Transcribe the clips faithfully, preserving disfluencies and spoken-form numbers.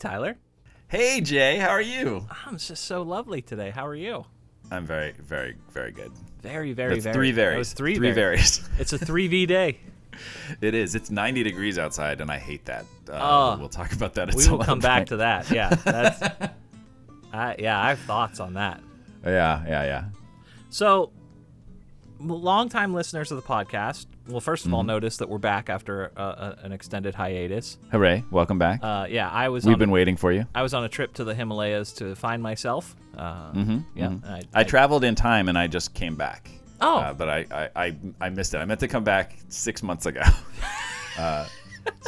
Tyler. Hey, Jay. How are you? I'm just so lovely today. How are you? I'm very, very, very good. Very, very, That's very. Three varies. That was three, three varies. varies. It's a three V day. It is. It's ninety degrees outside, and I hate that. Uh, uh, we'll talk about that. At we some will come point. back to that. Yeah. That's, I, yeah, I have thoughts on that. Yeah, yeah, yeah. So, long-time listeners of the podcast will first of all mm-hmm. notice that we're back after a, a, an extended hiatus. Hooray! Welcome back. Uh, yeah, I was. We've on been a, waiting for you. I was on a trip to the Himalayas to find myself. Uh, mm-hmm, yeah, mm-hmm. I, I, I traveled in time, and I just came back. Oh, uh, but I, I, I, I missed it. I meant to come back six months ago, uh,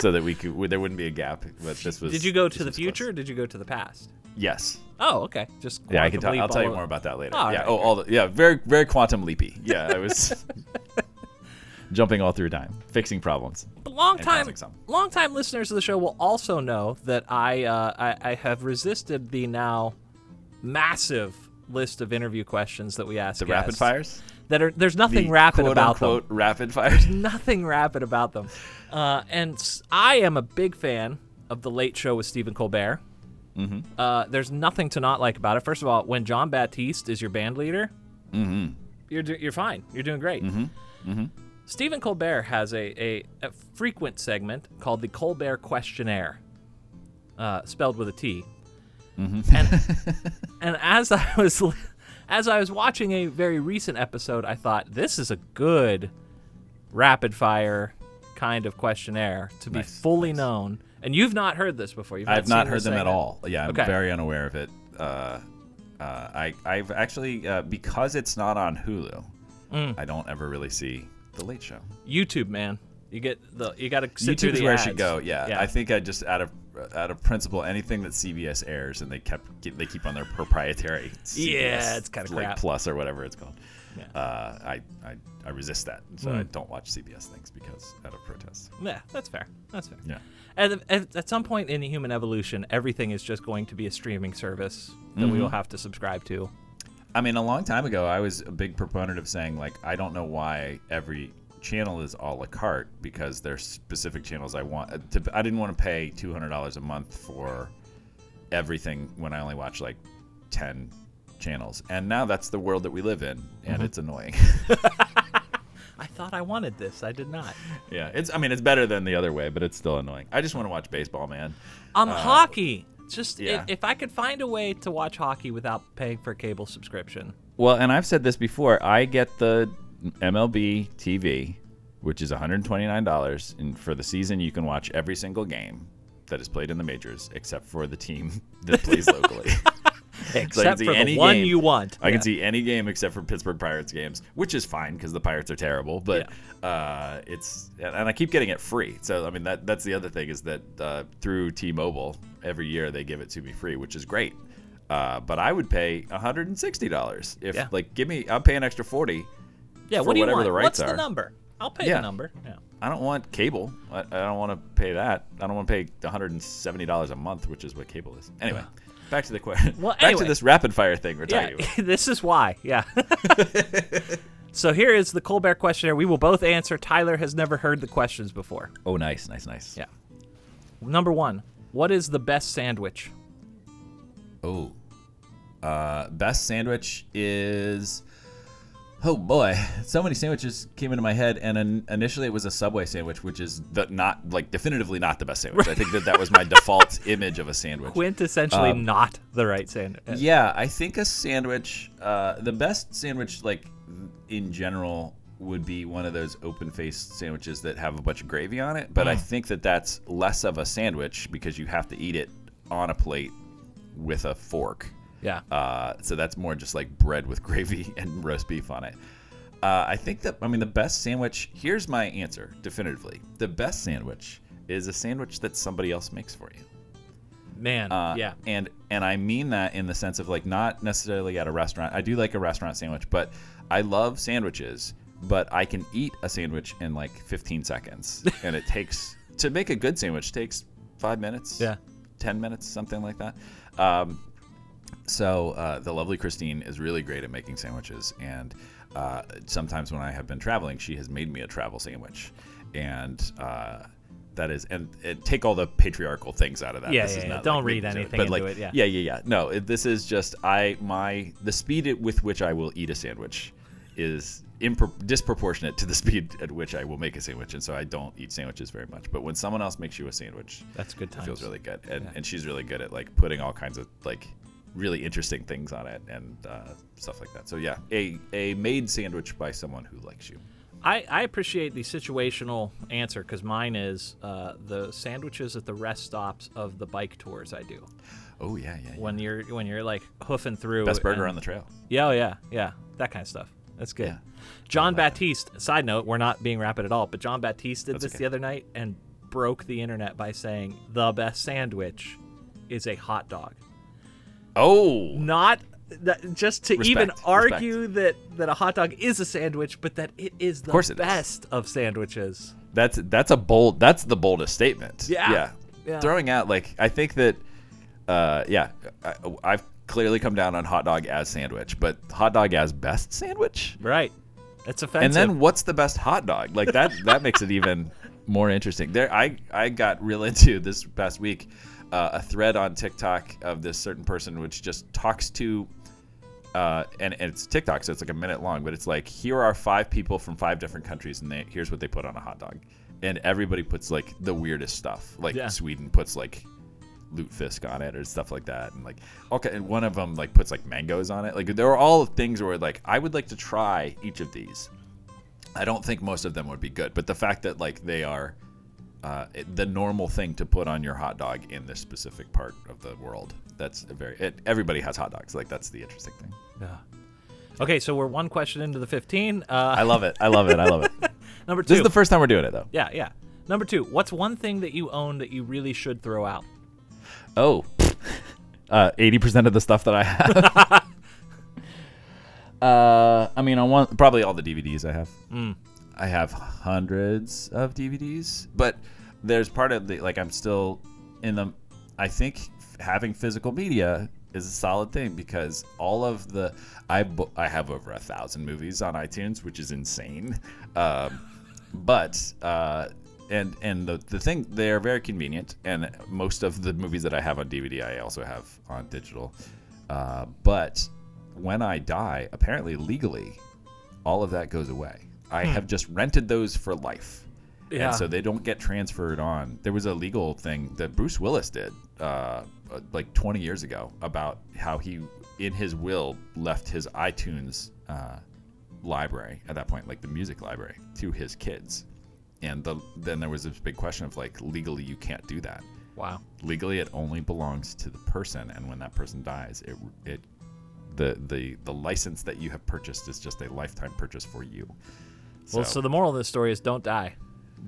so that we could we, there wouldn't be a gap. But this was. Did you go to the future? Close. Or did you go to the past? Yes. Oh, okay. Just yeah, I can. T- I'll tell you more about that later. Oh, yeah. Right, oh, okay. all the, yeah. Very, very quantum leapy. Yeah, I was jumping all through time, fixing problems. But long time, long time listeners of the show will also know that I, uh, I, I have resisted the now massive list of interview questions that we ask. The guests. Rapid fires. That are, there's nothing the rapid quote, about unquote, them. Rapid fire. There's nothing rapid about them. Uh, and I am a big fan of The Late Show with Stephen Colbert. Mm-hmm. Uh, there's nothing to not like about it. First of all, when Jon Batiste is your band leader, mm-hmm. you're do- you're fine. You're doing great. Mm-hmm. Mm-hmm. Stephen Colbert has a, a, a frequent segment called the Colbert Questionnaire, uh, spelled with a T. Mm-hmm. And and as I was. As I was watching a very recent episode, I thought, this is a good rapid-fire kind of questionnaire to be nice, fully nice. known. And you've not heard this before. You've I've not heard them at all. Yeah, I'm okay. very unaware of it. Uh, uh, I, I've actually, uh, because it's not on Hulu, mm. I don't ever really see The Late Show. YouTube, man. You get the you got to sit through the ads. YouTube's where I should go, yeah. yeah. I think I just, out of out of principle, anything that C B S airs and they kept they keep on their proprietary C B S, yeah, it's kind of like crap. Plus or whatever it's called. Yeah. Uh, I, I I resist that, so mm. I don't watch C B S things because out of protest. Yeah, that's fair. That's fair. Yeah. At, at, at some point in the human evolution, everything is just going to be a streaming service that mm-hmm. we will have to subscribe to. I mean, a long time ago, I was a big proponent of saying, like, I don't know why every channel is a la carte, because there's specific channels I want to, I didn't want to pay two hundred dollars a month for everything when I only watch like ten channels. And now that's the world that we live in, and mm-hmm. it's annoying. I thought I wanted this. I did not. Yeah, it's I mean, it's better than the other way, but it's still annoying. I just want to watch baseball, man. Um, uh, hockey. Just yeah. if I could find a way to watch hockey without paying for a cable subscription. Well, and I've said this before, I get the M L B T V, which is one hundred twenty-nine dollars, and for the season you can watch every single game that is played in the majors except for the team that plays locally. Except so I can see for any the one game. you want. I yeah. can see any game except for Pittsburgh Pirates games, which is fine because the Pirates are terrible. But yeah. uh, it's and I keep getting it free. So I mean that that's the other thing is that uh, through T-Mobile every year they give it to me free, which is great. Uh, but I would pay one hundred sixty dollars if yeah. like give me. I'm paying extra forty. Yeah, what do you want? The What's the are. number? I'll pay yeah. the number. Yeah. I don't want cable. I, I don't want to pay that. I don't want to pay one hundred seventy dollars a month, which is what cable is. Anyway, yeah. back to the question. Well, back anyway. to this rapid fire thing we're yeah, talking about. This is why. Yeah. So here is the Colbert questionnaire. We will both answer. Tyler has never heard the questions before. Oh, nice, nice, nice. Yeah. Number one, what is the best sandwich? Oh, uh, best sandwich is. Oh boy, so many sandwiches came into my head, and an, initially it was a Subway sandwich, which is the, not like definitively not the best sandwich. Right. I think that that was my default image of a sandwich. Quintessentially um, not the right sandwich. Yeah, I think a sandwich, uh, the best sandwich like in general would be one of those open-faced sandwiches that have a bunch of gravy on it, but mm. I think that that's less of a sandwich because you have to eat it on a plate with a fork. Yeah. Uh, so that's more just like bread with gravy and roast beef on it. Uh, I think that, I mean, the best sandwich, here's my answer, definitively. The best sandwich is a sandwich that somebody else makes for you. Man, uh, yeah. And and I mean that in the sense of like not necessarily at a restaurant. I do like a restaurant sandwich, but I love sandwiches, but I can eat a sandwich in like fifteen seconds. And it takes, to make a good sandwich takes five minutes, yeah, ten minutes, something like that. Um So uh, the lovely Christine is really great at making sandwiches, and uh, sometimes when I have been traveling, she has made me a travel sandwich, and uh, that is, and, and take all the patriarchal things out of that. Yeah, this yeah, is not yeah. Don't like, read anything into like, it. Yeah, yeah, yeah. yeah. No, it, this is just I my the speed at, with which I will eat a sandwich is impro- disproportionate to the speed at which I will make a sandwich, and so I don't eat sandwiches very much. But when someone else makes you a sandwich, that's good times. It feels really good, and yeah. and she's really good at like putting all kinds of like really interesting things on it and uh, stuff like that. So yeah, a a made sandwich by someone who likes you. I, I appreciate the situational answer because mine is uh, the sandwiches at the rest stops of the bike tours I do. Oh yeah, yeah. yeah. When you're when you're like hoofing through. Best burger and, on the trail. Yeah, oh, yeah, yeah. That kind of stuff. That's good. Yeah. Jon Batiste. Side note, we're not being rapid at all, but Jon Batiste did That's this okay. the other night and broke the internet by saying the best sandwich is a hot dog. Oh. Not. That, just to respect, even argue respect. that that a hot dog is a sandwich, but that it is the it best is. of sandwiches. That's that's a bold. That's the boldest statement. Yeah, yeah. yeah. Throwing out like I think that, uh, yeah, I, I've clearly come down on hot dog as sandwich, but hot dog as best sandwich, right? That's offensive. And then what's the best hot dog? Like that that makes it even more interesting. There, I I got real into this past week uh, a thread on TikTok of this certain person which just talks to. Uh, and, and it's TikTok, so it's like a minute long, but it's like, here are five people from five different countries, and they, here's what they put on a hot dog. And everybody puts, like, the weirdest stuff. Like, yeah. Sweden puts, like, lutefisk on it or stuff like that. And, like, okay, and one of them, like, puts, like, mangoes on it. Like, there are all things where, like, I would like to try each of these. I don't think most of them would be good. But the fact that, like, they are uh, the normal thing to put on your hot dog in this specific part of the world. That's a very it, everybody has hot dogs. Like that's the interesting thing. Yeah. Okay, so we're one question into the fifteen. Uh, I love it. I love it. I love it. Number two. This is the first time we're doing it though. Yeah, yeah. Number two. What's one thing that you own that you really should throw out? Oh, uh, eighty percent of the stuff that I have. uh, I mean, I want probably all the D V Ds I have. Mm. I have hundreds of D V Ds, but there's part of the like I'm still in the. I think. Having physical media is a solid thing because all of the I bo- I have over a thousand movies on iTunes, which is insane. Um, but uh, and and the the thing they are very convenient, and most of the movies that I have on D V D I also have on digital. Uh, but when I die, apparently legally, all of that goes away. I have just rented those for life. Yeah. And so they don't get transferred on. There was a legal thing that Bruce Willis did uh, like twenty years ago about how he, in his will, left his iTunes uh, library at that point, like the music library, to his kids. And the, then there was this big question of like, legally, you can't do that. Wow. Legally, it only belongs to the person. And when that person dies, it it the the, the license that you have purchased is just a lifetime purchase for you. So, well, so the moral of this story is don't die.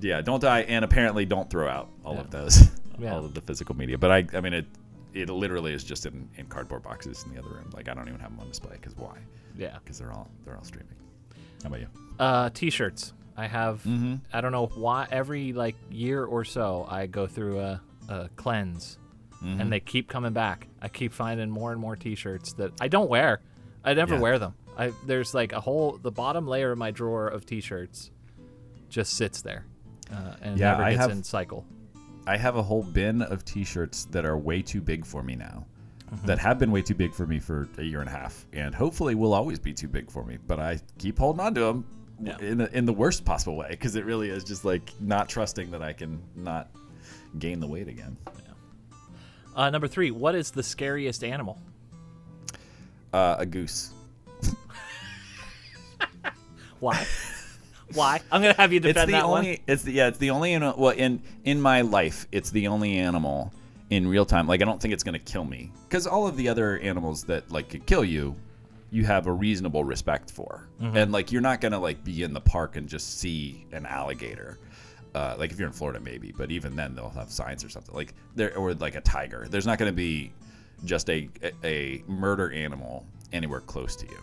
Yeah, don't die, and apparently don't throw out all yeah. of those, yeah. all of the physical media. But I, I mean, it, it literally is just in, in cardboard boxes in the other room. Like I don't even have them on display because why? Yeah, because they're all they're all streaming. How about you? Uh, t-shirts. I have. Mm-hmm. I don't know why. Every like year or so, I go through a, a cleanse, mm-hmm. and they keep coming back. I keep finding more and more t-shirts that I don't wear. I never yeah. wear them. I there's like a whole the bottom layer of my drawer of t-shirts, just sits there. Uh, and yeah, never gets I have, in cycle. I have a whole bin of t-shirts that are way too big for me now, mm-hmm. that have been way too big for me for a year and a half, and hopefully will always be too big for me. But I keep holding on to them yeah. in the, in the worst possible way because it really is just like not trusting that I can not gain the weight again. Yeah. Uh, number three, what is the scariest animal? Uh, a goose. Why? Why? I'm gonna have you defend it's the that only, one. It's the yeah. It's the only well in in my life. It's the only animal in real time. Like I don't think it's gonna kill me because all of the other animals that like could kill you, you have a reasonable respect for, mm-hmm. and like you're not gonna like be in the park and just see an alligator. Uh, like if you're in Florida maybe, but even then they'll have signs or something like there or like a tiger. There's not gonna be just a a murder animal anywhere close to you.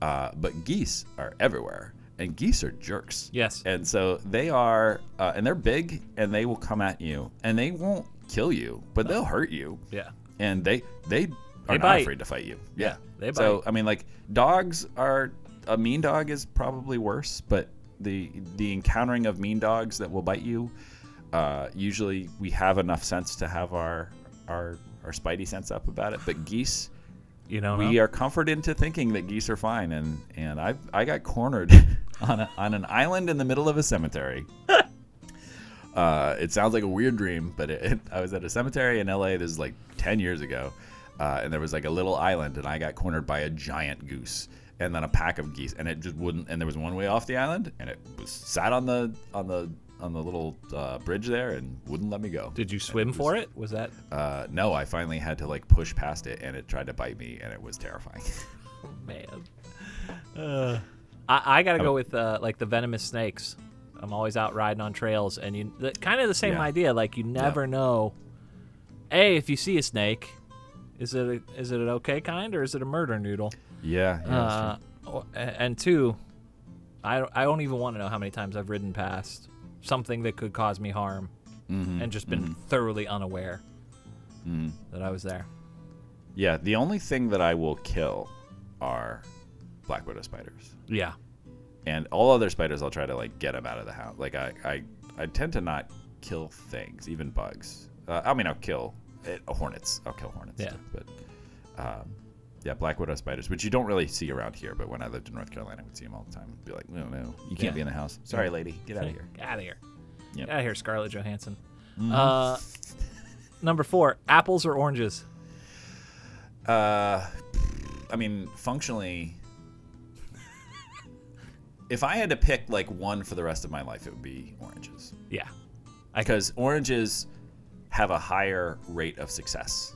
Uh, but geese are everywhere. And geese are jerks. Yes. And so they are, uh, and they're big, and they will come at you, and they won't kill you, but no. they'll hurt you. Yeah. And they they are they not bite. afraid to fight you. Yeah. yeah they bite. So I mean, like dogs are a mean dog is probably worse, but the the encountering of mean dogs that will bite you uh, usually we have enough sense to have our our our spidey sense up about it. But geese, you know, we are comforted into thinking that geese are fine, and and I I got cornered on a, on an island in the middle of a cemetery. Uh, it sounds like a weird dream, but it, it, I was at a cemetery in L A. This is like ten years ago. Uh, and there was like a little island, and I got cornered by a giant goose and then a pack of geese, and it just wouldn't. And there was one way off the island, and it was sat on the on the on the little uh, bridge there and wouldn't let me go. Did you swim it was, for it? Was that? Uh, no, I finally had to like push past it, and it tried to bite me, and it was terrifying. Oh, man, uh, I, I gotta I'm, go with uh, like the venomous snakes. I'm always out riding on trails, and you the, kind of the same yeah. idea. Like you never yeah. know. A, if you see a snake. Is it a, is it an okay kind, or is it a murder noodle? Yeah. yeah uh, or, and two, I don't, I don't even want to know how many times I've ridden past something that could cause me harm, mm-hmm, and just been mm-hmm. thoroughly unaware mm. that I was there. Yeah. The only thing that I will kill are black widow spiders. Yeah. And all other spiders, I'll try to like get them out of the house. Like I, I, I tend to not kill things, even bugs. Uh, I mean, I'll kill. It, uh, hornets. I'll kill hornets. Yeah. Too, but um, yeah, black widow spiders, which you don't really see around here. But when I lived in North Carolina, I would see them all the time. I'd be like, no, no, you can't yeah. be in the house. Sorry, lady. Get Sorry. out of here. Get out of here. Yep. Get out of here, Scarlett Johansson. Mm-hmm. Uh, number four, apples or oranges? Uh, I mean, functionally, if I had to pick like one for the rest of my life, it would be oranges. Yeah. Because oranges have a higher rate of success.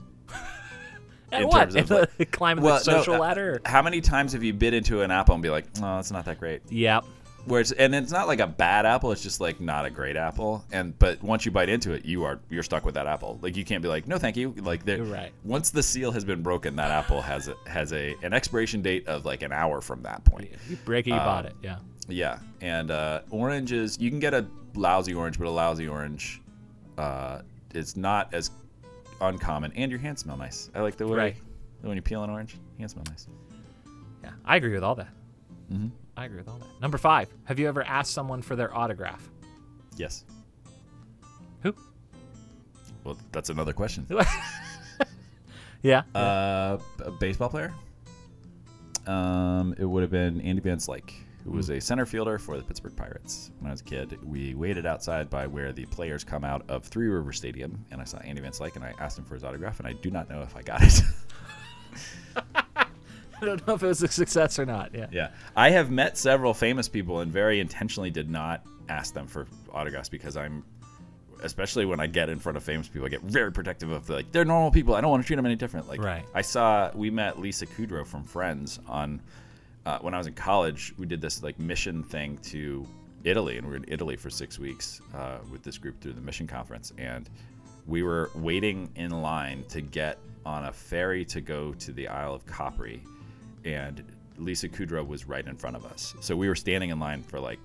And in what? Terms of in like, the climb of well, the social no, ladder? How many times have you bit into an apple and be like, oh, it's not that great? Yep. Where it's, and it's not like a bad apple. It's just like not a great apple. And But once you bite into it, you are, you're stuck with that apple. Like you can't be like, no, thank you. Like you're right. Once the seal has been broken, that apple has a, has a an expiration date of like an hour from that point. You break it, you um, bought it. Yeah. Yeah. And uh, oranges, you can get a lousy orange, but a lousy orange... Uh, it's not as uncommon, and your hands smell nice. I like the way right. when you peel an orange, hands smell nice. Yeah, I agree with all that. Mm-hmm. I agree with all that. Number five, have you ever asked someone for their autograph? Yes. Who? Well, that's another question. yeah. Uh, a baseball player. Um, it would have been Andy Van Slyke, who was a center fielder for the Pittsburgh Pirates. When I was a kid, we waited outside by where the players come out of Three River Stadium, and I saw Andy Van Slyke, and I asked him for his autograph, and I do not know if I got it. I don't know if it was a success or not. Yeah. Yeah. I have met several famous people and very intentionally did not ask them for autographs because I'm, especially when I get in front of famous people, I get very protective of like, they're normal people. I don't want to treat them any different. Like right. I saw, we met Lisa Kudrow from Friends on, Uh, when I was in college, we did this like mission thing to Italy, and we were in Italy for six weeks uh, with this group through the mission conference. And we were waiting in line to get on a ferry to go to the Isle of Capri, and Lisa Kudrow was right in front of us. So we were standing in line for like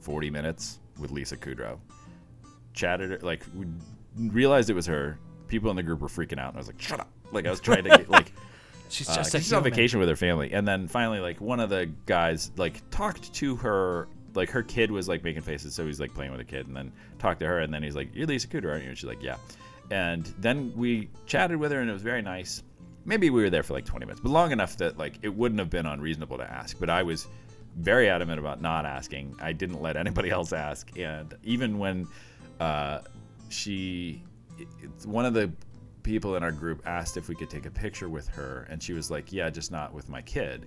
forty minutes with Lisa Kudrow. Chatted, like we realized it was her. People in the group were freaking out, and I was like, "Shut up!" Like I was trying to get like. She's just uh, she's on vacation with her family, and then finally, like one of the guys, like talked to her, like her kid was like making faces, so he's like playing with a kid, and then talked to her, and then he's like, "You're Lisa Kudrow, aren't you?" And she's like, "Yeah." And then we chatted with her, and it was very nice. Maybe we were there for like twenty minutes, but long enough that like it wouldn't have been unreasonable to ask. But I was very adamant about not asking. I didn't let anybody else ask, and even when uh, she, it's one of the people in our group asked if we could take a picture with her, and she was like, yeah, just not with my kid.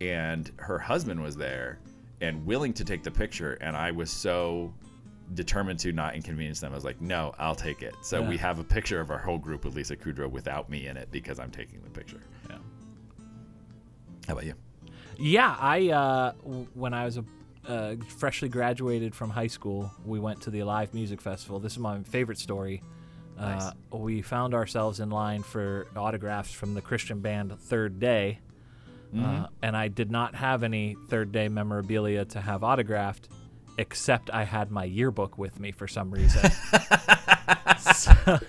And her husband was there and willing to take the picture, and I was so determined to not inconvenience them. I was like, no, I'll take it. So yeah. we have a picture of our whole group with Lisa Kudrow without me in it because I'm taking the picture. Yeah. How about you? Yeah, I uh, when I was a uh, freshly graduated from high school, we went to the Alive Music Festival. This is my favorite story. Uh, nice. We found ourselves in line for autographs from the Christian band Third Day, mm-hmm. uh, and I did not have any Third Day memorabilia to have autographed, except I had my yearbook with me for some reason. So,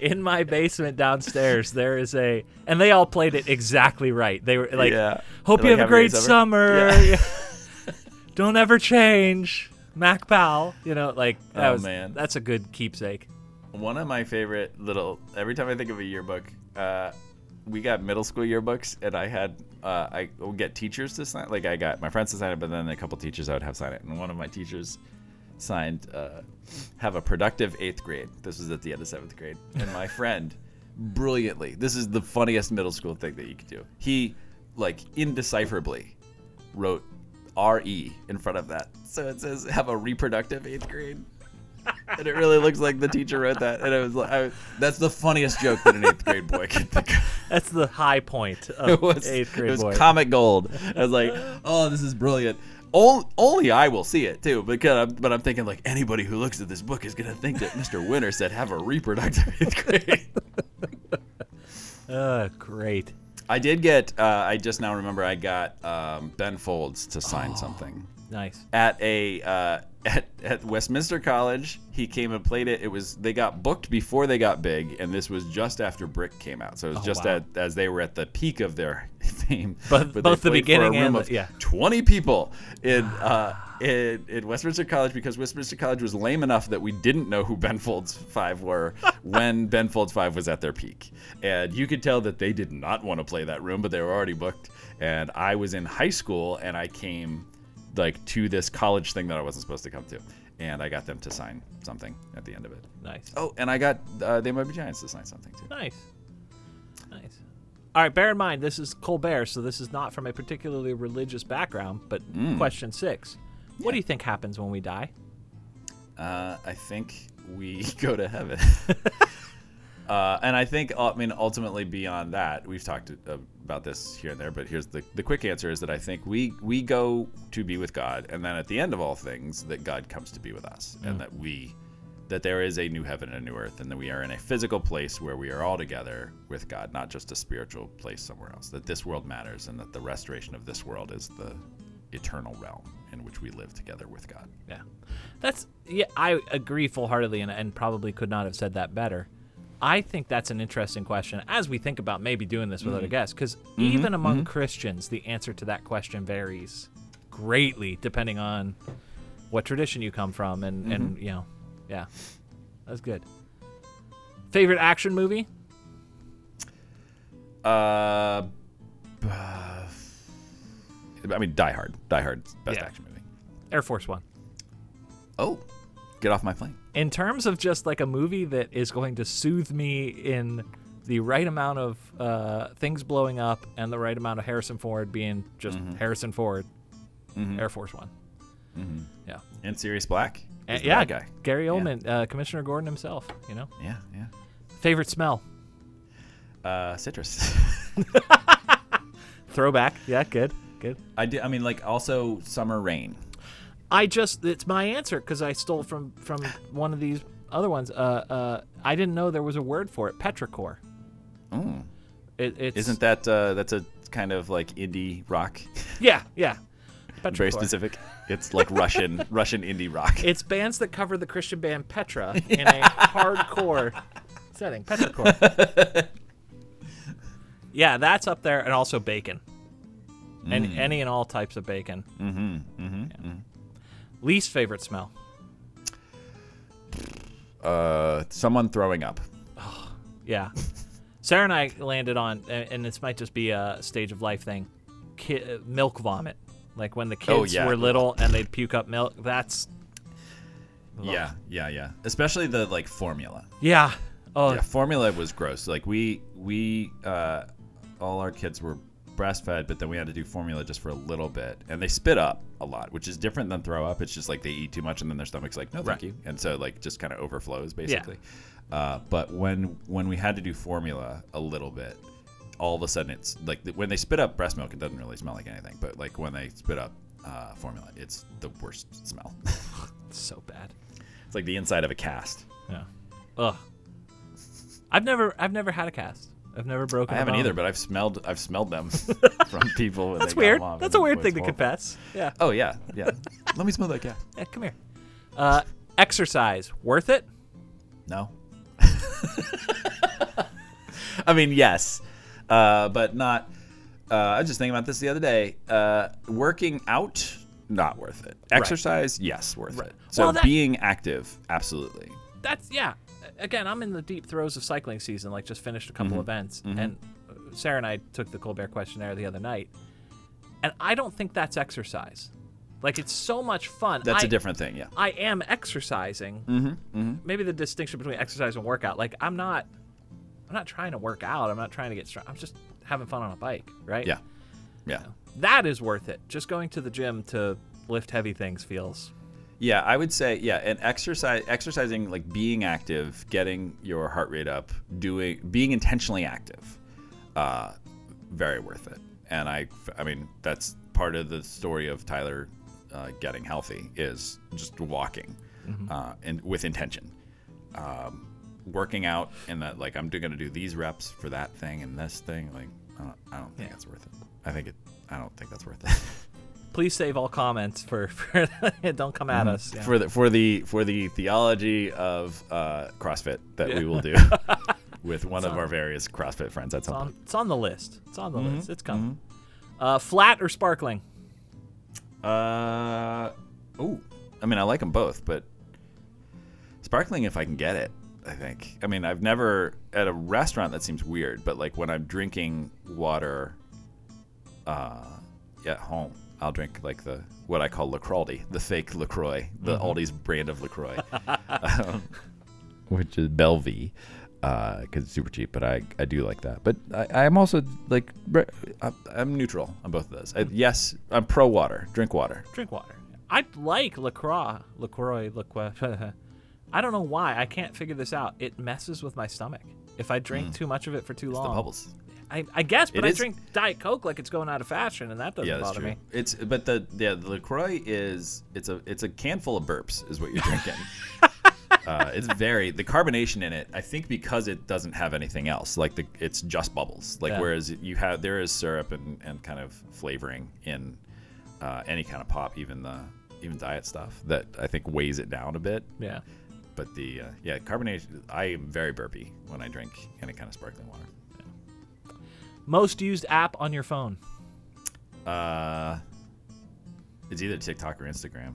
in my basement downstairs, there is a, and they all played it exactly right. They were like, yeah. "Hope you like have a great summer. summer. Yeah. Don't ever change." Mac Powell, you know, like that oh, was, man. That's a good keepsake. One of my favorite little, every time I think of a yearbook, uh, we got middle school yearbooks, and I had uh, I would get teachers to sign. Like I got my friends to sign it, but then a couple teachers I would have sign it, and one of my teachers signed uh, "Have a productive eighth grade." This was at the end of seventh grade, and my friend, brilliantly, this is the funniest middle school thing that you could do. He, like, indecipherably, wrote R E in front of that, so it says "Have a reproductive eighth grade." And it really looks like the teacher wrote that, and it was like, I, that's the funniest joke that an eighth grade boy could think of. That's the high point of it was, eighth grade boy. It was boy. Comic gold. I was like, oh, this is brilliant. Only, only I will see it too, because I'm, but I'm thinking like anybody who looks at this book is gonna think that Mister Winter said have a reproductive eighth grade. Oh, great. I did get. Uh, I just now remember I got um, Ben Folds to sign oh, something. Nice. At a. Uh, At, at Westminster College, he came and played it. It was they got booked before they got big, and this was just after Brick came out. So it was oh, just wow. at, as they were at the peak of their fame. But, but both the beginning for a room and the, yeah, of twenty people in uh, in in Westminster College, because Westminster College was lame enough that we didn't know who Ben Folds five were when Ben Folds five was at their peak, and you could tell that they did not want to play that room, but they were already booked. And I was in high school, and I came. Like to this college thing that I wasn't supposed to come to, and I got them to sign something at the end of it. Nice. Oh, and I got uh, They Might Be Giants to sign something too. Nice, nice. All right. Bear in mind, this is Colbert, so this is not from a particularly religious background. But mm. question six: What yeah. do you think happens when we die? Uh, I think we go to heaven. uh, and I think, I mean, ultimately beyond that, we've talked Uh, about this here and there, but here's the the quick answer is that I think we we go to be with God, and then at the end of all things that God comes to be with us, mm. and that we that there is a new heaven and a new earth, and that we are in a physical place where we are all together with God, not just a spiritual place somewhere else, that this world matters, and that the restoration of this world is the eternal realm in which we live together with God. Yeah, that's yeah I agree full-heartedly, and, and probably could not have said that better. I think that's an interesting question as we think about maybe doing this without mm-hmm. a guest, because mm-hmm. even among mm-hmm. Christians, the answer to that question varies greatly depending on what tradition you come from. And, mm-hmm. and you know, yeah, that's good. Favorite action movie? Uh, uh I mean, Die Hard. Die Hard's best yeah. action movie. Air Force One. Oh, get off my plane. In terms of just like a movie that is going to soothe me in the right amount of uh, things blowing up and the right amount of Harrison Ford being just mm-hmm. Harrison Ford, mm-hmm. Air Force One. Mm-hmm. Yeah. And Sirius Black. And, yeah. Guy. Gary Oldman, yeah. uh, Commissioner Gordon himself, you know? Yeah, yeah. Favorite smell? Uh, citrus. Throwback. Yeah, good, good. I, do, I mean, like also summer rain. I just, it's my answer because I stole from, from one of these other ones. Uh, uh, I didn't know there was a word for it. Petrichor. Mm. It, it's, Isn't that, uh, that's a kind of like indie rock? Yeah, yeah. Petrichor. Very specific. It's like Russian Russian indie rock. It's bands that cover the Christian band Petra in a hardcore setting. Petrichor. Yeah, that's up there, and also bacon. Mm. And any and all types of bacon. Mm-hmm, mm-hmm, yeah. mm-hmm. Least favorite smell? Uh, someone throwing up. Oh, yeah. Sarah and I landed on, and this might just be a stage of life thing, ki- milk vomit. Like when the kids oh, yeah. were little and they'd puke up milk. That's... Ugh. Yeah, yeah, yeah. Especially the, like, formula. Yeah. Oh. Yeah, formula was gross. Like, we, we uh, all our kids were breastfed, but then we had to do formula just for a little bit, and they spit up a lot, which is different than throw up. It's just like they eat too much and then their stomach's like, no thank right. you, and so like just kind of overflows basically. Yeah. uh but when when we had to do formula a little bit, all of a sudden it's like when they spit up breast milk, it doesn't really smell like anything, but like when they spit up uh formula, it's the worst smell. It's so bad. It's like the inside of a cast. Yeah. Ugh. I've never I've never had a cast. I've never broken. I haven't either, but I've smelled. I've smelled them from people. When That's they weird. Got That's a weird thing to confess. Yeah. Oh yeah, yeah. Let me smell that guy. Yeah, come here. Uh, exercise worth it? No. I mean, yes, uh, but not. Uh, I was just thinking about this the other day. Uh, working out not worth it. Exercise, right. yes, worth right. it. So well, that, being active, absolutely. That's, yeah. Again, I'm in the deep throes of cycling season, like just finished a couple mm-hmm. events. Mm-hmm. And Sarah and I took the Colbert Questionnaire the other night. And I don't think that's exercise. Like, it's so much fun. That's I, a different thing, yeah. I am exercising. Mm-hmm. Mm-hmm. Maybe the distinction between exercise and workout. Like, I'm not I'm not trying to work out. I'm not trying to get strong. I'm just having fun on a bike, right? Yeah. Yeah. So that is worth it. Just going to the gym to lift heavy things feels... Yeah, I would say, yeah, and exercise, exercising, like being active, getting your heart rate up, doing, being intentionally active, uh, very worth it. And I, I mean, that's part of the story of Tyler uh, getting healthy is just walking, mm-hmm. uh, and with intention, um, working out, and that like I'm going to do these reps for that thing and this thing. Like, I don't, I don't think yeah. that's worth it. I think it. I don't think that's worth it. Please save all comments for, for don't come at us yeah. for the for the for the theology of uh, CrossFit that yeah. we will do with one it's of on, our various CrossFit friends at some it's on, point. It's on the list. It's on the mm-hmm. list. It's coming. Mm-hmm. Uh, flat or sparkling? Uh, oh, I mean, I like them both, but sparkling if I can get it. I think. I mean, I've never at a restaurant that seems weird, but like when I'm drinking water uh, at home. I'll drink like the what I call LaCroix, the fake LaCroix, the mm-hmm. Aldi's brand of LaCroix, um, which is Belle V, because uh, it's super cheap. But I, I do like that. But I am also like I'm neutral on both of those. I, yes, I'm pro water. Drink water. Drink water. I like LaCroix, LaCroix, LaCroix. I don't know why. I can't figure this out. It messes with my stomach if I drink mm. too much of it for too it's long. The bubbles. I, I guess, but it I is, drink Diet Coke like it's going out of fashion, and that doesn't yeah, bother true. me. It's but the yeah the LaCroix is it's a it's a can full of burps is what you're drinking. uh, it's very the carbonation in it. I think because it doesn't have anything else, like the it's just bubbles. Like yeah. whereas you have there is syrup and, and kind of flavoring in uh, any kind of pop, even the even diet stuff that I think weighs it down a bit. Yeah. But the uh, yeah carbonation. I am very burpy when I drink any kind of sparkling water. Most used app on your phone? Uh, it's either TikTok or Instagram,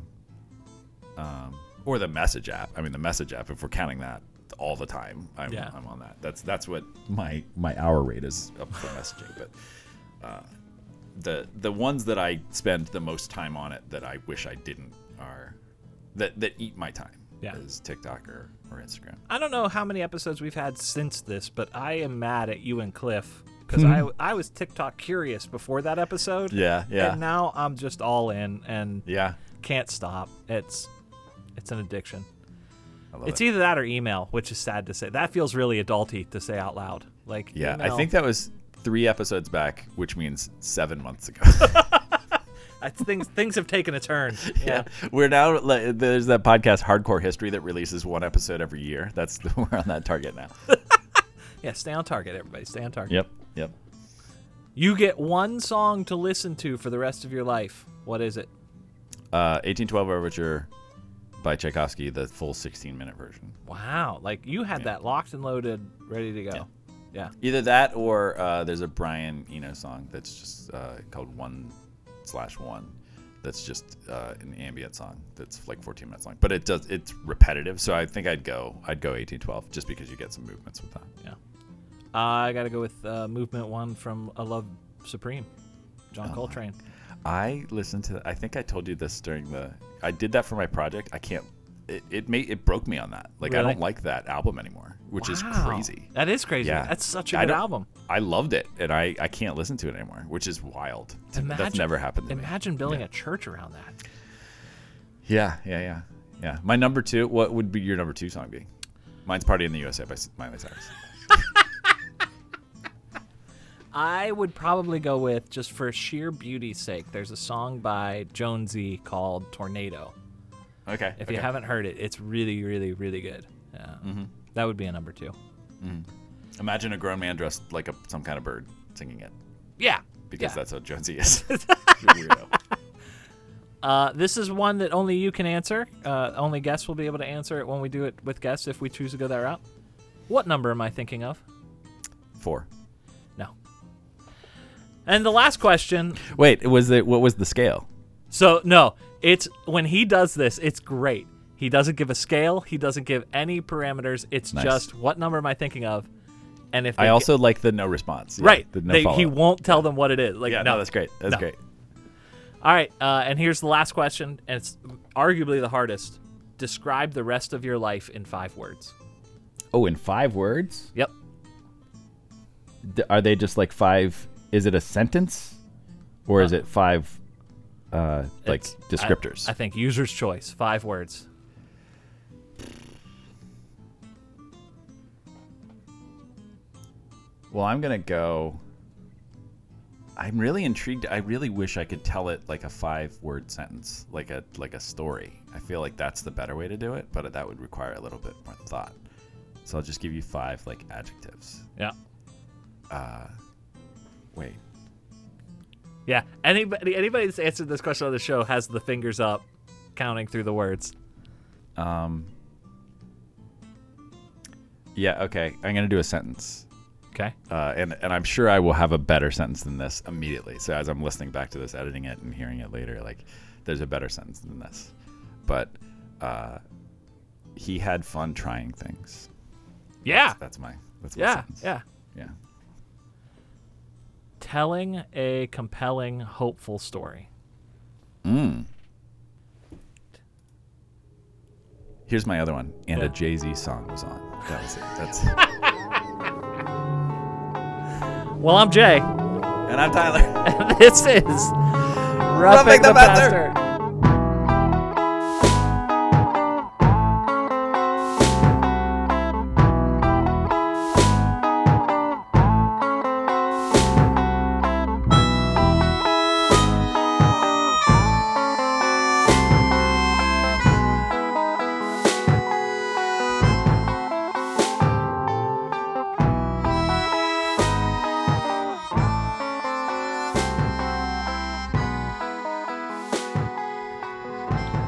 um, or the message app. I mean, the message app. If we're counting that, all the time, I'm, yeah. I'm on that. That's that's what my my hour rate is up for messaging. But uh, the the ones that I spend the most time on it that I wish I didn't are that that eat my time. Yeah. Is TikTok or, or Instagram. I don't know how many episodes we've had since this, but I am mad at you and Cliff. Because I, I was TikTok curious before that episode. Yeah, yeah. And now I'm just all in and yeah. can't stop. It's it's an addiction. I love it's it. either that or email, which is sad to say. That feels really adulty to say out loud. Like yeah, email. I think that was three episodes back, which means seven months ago. things things have taken a turn. Yeah. yeah. We're now there's that podcast Hardcore History that releases one episode every year. That's we're on that target now. Yeah, stay on target, everybody. Stay on target. Yep, yep. You get one song to listen to for the rest of your life. What is it? Uh, eighteen twelve Overture by Tchaikovsky, the full sixteen-minute version. Wow. Like, you had yeah. that locked and loaded, ready to go. Yeah. yeah. Either that or uh, there's a Brian Eno song that's just uh, called one slash one. That's just uh, an ambient song that's like fourteen minutes long. But it does it's repetitive, so I think I'd go I'd go eighteen twelve just because you get some movements with that. Yeah. Uh, I got to go with uh, Movement One from A Love Supreme, John oh, Coltrane. I listened to. I think I told you this during the. I did that for my project. I can't. It it made it broke me on that. Like really? I don't like that album anymore, which wow. is crazy. That is crazy. Yeah. That's such a good I album. I loved it, and I, I can't listen to it anymore, which is wild. Imagine, That's never happened to imagine me. Imagine building yeah. a church around that. Yeah, yeah, yeah, yeah. My number two. What would be your number two song be? Mine's "Party in the U S A" by Miley Cyrus. I would probably go with, just for sheer beauty's sake, there's a song by Jonesy called Tornado. Okay. If okay. you haven't heard it, it's really, really, really good. Yeah. Mm-hmm. That would be a number two. Mm. Imagine a grown man dressed like a, some kind of bird singing it. Yeah. Because yeah. that's what Jonesy is. Weirdo. Uh, this is one that only you can answer. Uh, only guests will be able to answer it when we do it with guests if we choose to go that route. What number am I thinking of? Four. And the last question. Wait, was it? What was the scale? So, no, it's when he does this, it's great. He doesn't give a scale. He doesn't give any parameters. It's nice. Just, what number am I thinking of? And if I also get, like the no response. Yeah, right. The no they, he won't tell them what it is. Like, yeah, no, no that's great. That's no. great. All right. Uh, and here's the last question, and it's arguably the hardest. Describe the rest of your life in five words. Oh, in five words? Yep. D- are they just like five? Is it a sentence, or uh, is it five uh, like descriptors? I, I think user's choice. Five words. Well, I'm going to go. I'm really intrigued. I really wish I could tell it like a five-word sentence, like a like a story. I feel like that's the better way to do it, but that would require a little bit more thought. So I'll just give you five like adjectives. Yeah. Uh, wait. Yeah. Anybody anybody that's answered this question on the show has the fingers up counting through the words. Um. Yeah, okay. I'm going to do a sentence. Okay. Uh, and, and I'm sure I will have a better sentence than this immediately. So as I'm listening back to this, editing it and hearing it later, like there's a better sentence than this. But uh, he had fun trying things. Yeah. That's, that's my that's my yeah, sentence. Yeah. Yeah. Telling a compelling, hopeful story. Mm. Here's my other one. And yeah. a Jay-Z song was on. That was it. That's Well, I'm Jay. And I'm Tyler. And this is Roughing, Roughing the, the Pastor.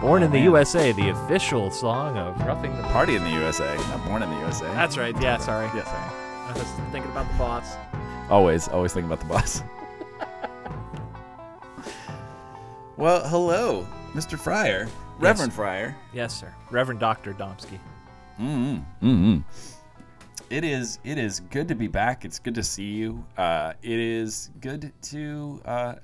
Born in the U S A, the official song of Roughing the Party in the U S A. Not Born in the U S A. That's right. Yeah, sorry. Yeah, sorry. I was thinking about the boss. Always, always thinking about the boss. Well, hello, Mister Fryer. Reverend yes. Fryer. Yes, sir. Reverend Doctor Domsky. Mm-hmm. Mm-hmm. It is, it is good to be back. It's good to see you. Uh, it is good to... Uh,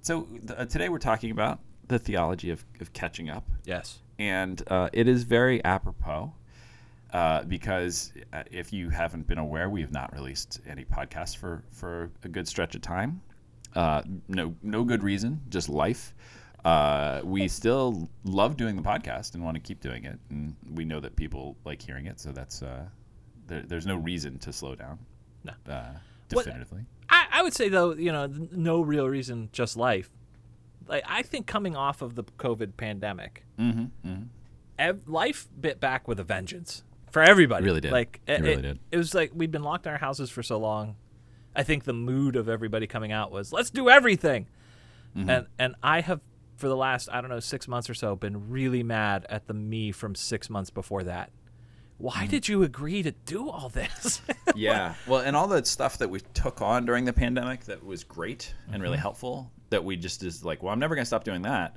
so th- uh, today we're talking about the theology of, of catching up. Yes. And uh, it is very apropos uh, because if you haven't been aware, we have not released any podcasts for, for a good stretch of time. Uh, no, no good reason, just life. Uh, we still love doing the podcast and want to keep doing it. And we know that people like hearing it. So that's, uh, there, there's no reason to slow down. No. Uh, definitively. Well, I, I would say though, you know, no real reason, just life. Like, I think coming off of the COVID pandemic, mm-hmm, mm-hmm. Ev- life bit back with a vengeance for everybody. It really did. Like, it, it really it, did. It was like we'd been locked in our houses for so long. I think the mood of everybody coming out was, let's do everything. Mm-hmm. And and I have, for the last, I don't know, six months or so, been really mad at the me from six months before that. Why mm-hmm. did you agree to do all this? Yeah. Well, and all that stuff that we took on during the pandemic that was great mm-hmm. and really helpful. That we just is like, well, I'm never going to stop doing that.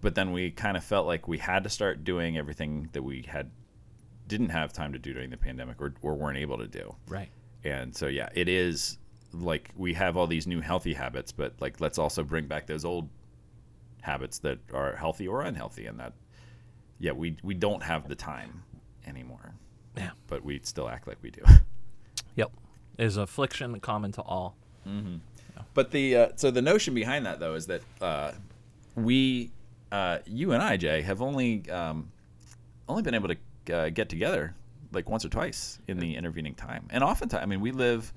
But then we kind of felt like we had to start doing everything that we had didn't have time to do during the pandemic or, or weren't able to do. Right. And so, yeah, it is like we have all these new healthy habits, but like let's also bring back those old habits that are healthy or unhealthy. And that, yeah, we, we don't have the time anymore. Yeah. But we still act like we do. Yep. Is affliction common to all. Mm-hmm. But the uh, so the notion behind that though is that uh, we uh, you and I, Jay, have only um, only been able to uh, get together like once or twice in the intervening time, and oftentimes, I mean, we live.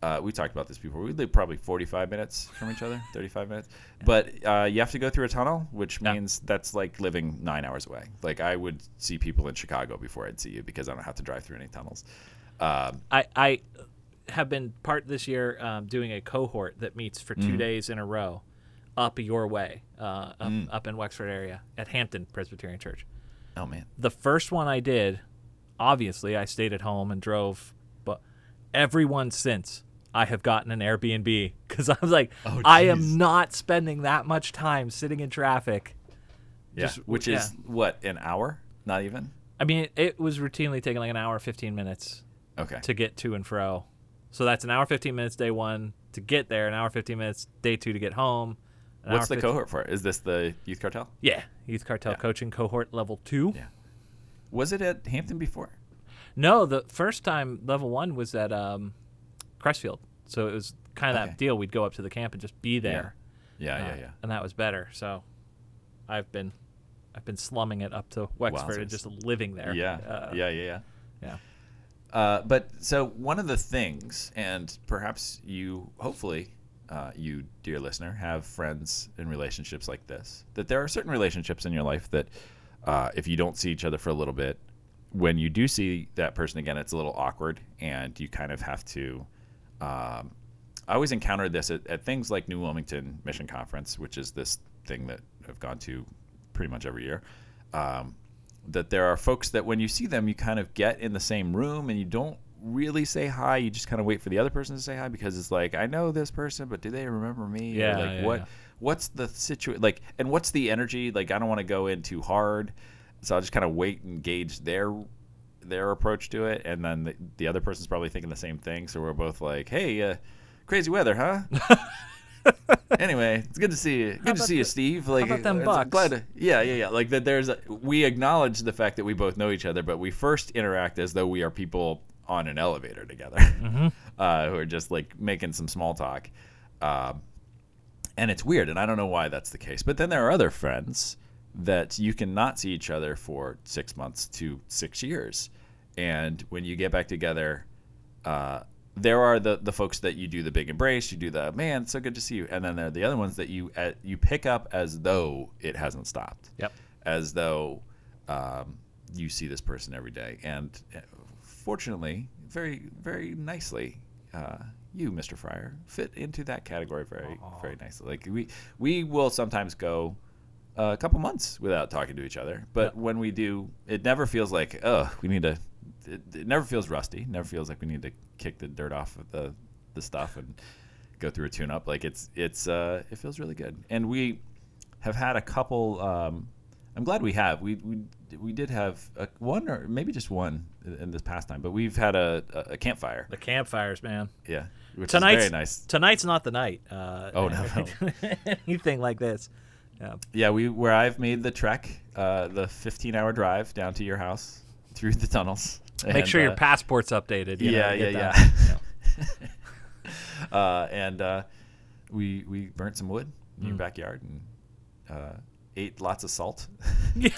Uh, we talked about this before. We live probably forty-five minutes from each other, thirty-five minutes. Yeah. But uh, you have to go through a tunnel, which yeah. means that's like living nine hours away. Like I would see people in Chicago before I'd see you because I don't have to drive through any tunnels. Um, I. I have been part this year um, doing a cohort that meets for two mm. days in a row up your way, uh, up, mm. up in Wexford area at Hampton Presbyterian Church. Oh, man. The first one I did, obviously, I stayed at home and drove, but everyone since I have gotten an Airbnb, because I was like, oh, I am not spending that much time sitting in traffic. Yeah, Just, which yeah. is what, an hour? Not even? I mean, it was routinely taking like an hour, fifteen minutes okay. to get to and fro. So that's an hour, fifteen minutes day one to get there, an hour, fifteen minutes day two to get home. What's the fifteen cohort for it? Is this the Youth Cartel? Yeah, Youth Cartel yeah. coaching cohort level two. Yeah. Was it at Hampton before? No, the first time level one was at um, Crestfield. So it was kind of okay. that deal. We'd go up to the camp and just be there. Yeah, yeah, uh, yeah, yeah. And that was better. So I've been I've been slumming it up to Wexford wow, and just living there. Yeah, uh, yeah, yeah, yeah. yeah. Uh, but so one of the things, and perhaps you, hopefully, uh, you, dear listener, have friends in relationships like this, that there are certain relationships in your life that uh, if you don't see each other for a little bit, when you do see that person again, it's a little awkward, and you kind of have to um, – I always encountered this at, at things like New Wilmington Mission Conference, which is this thing that I've gone to pretty much every year, um, that there are folks that when you see them, you kind of get in the same room and you don't really say hi. You just kind of wait for the other person to say hi, because it's like, I know this person, but do they remember me? Yeah, or like yeah, what, yeah. What's the situation? Like, and what's the energy? Like, I don't want to go in too hard. So I'll just kind of wait and gauge their their approach to it, and then the, the other person's probably thinking the same thing. So we're both like, "Hey, uh, crazy weather, huh?" Anyway, it's good to see you. Good to see you, Steve. Like, how about them bucks? Glad to, yeah, yeah, yeah. Like that. There's a, we acknowledge the fact that we both know each other, but we first interact as though we are people on an elevator together, mm-hmm. uh, who are just like making some small talk, uh, and it's weird. And I don't know why that's the case. But then there are other friends that you cannot see each other for six months to six years. And when you get back together, uh, there are the, the folks that you do the big embrace, you do the, man, it's so good to see you. And then there are the other ones that you uh, you pick up as though it hasn't stopped. Yep. As though um, you see this person every day. And fortunately, very, very nicely, uh, you, Mister Fryer, fit into that category very, Aww. very nicely. Like we we will sometimes go a couple months without talking to each other, but yep. when we do, it never feels like, oh, we need to, it, it never feels rusty, never feels like we need to kick the dirt off of the, the stuff and go through a tune-up. Like it's, it's uh, it feels really good. And we have had a couple, um, I'm glad we have, we we, we did have a, one or maybe just one in this past time, but we've had a, a, a campfire. The campfires, man. Yeah, which tonight's, is very nice. Tonight's not the night. Uh, oh, no. no. Anything like this. Yeah. yeah, we where I've made the trek, uh, the fifteen-hour drive down to your house through the tunnels. Make and, sure your uh, passport's updated. You yeah, know, yeah, yeah. yeah. uh, and uh, we we burnt some wood in mm. your backyard and uh, ate lots of salt. yeah.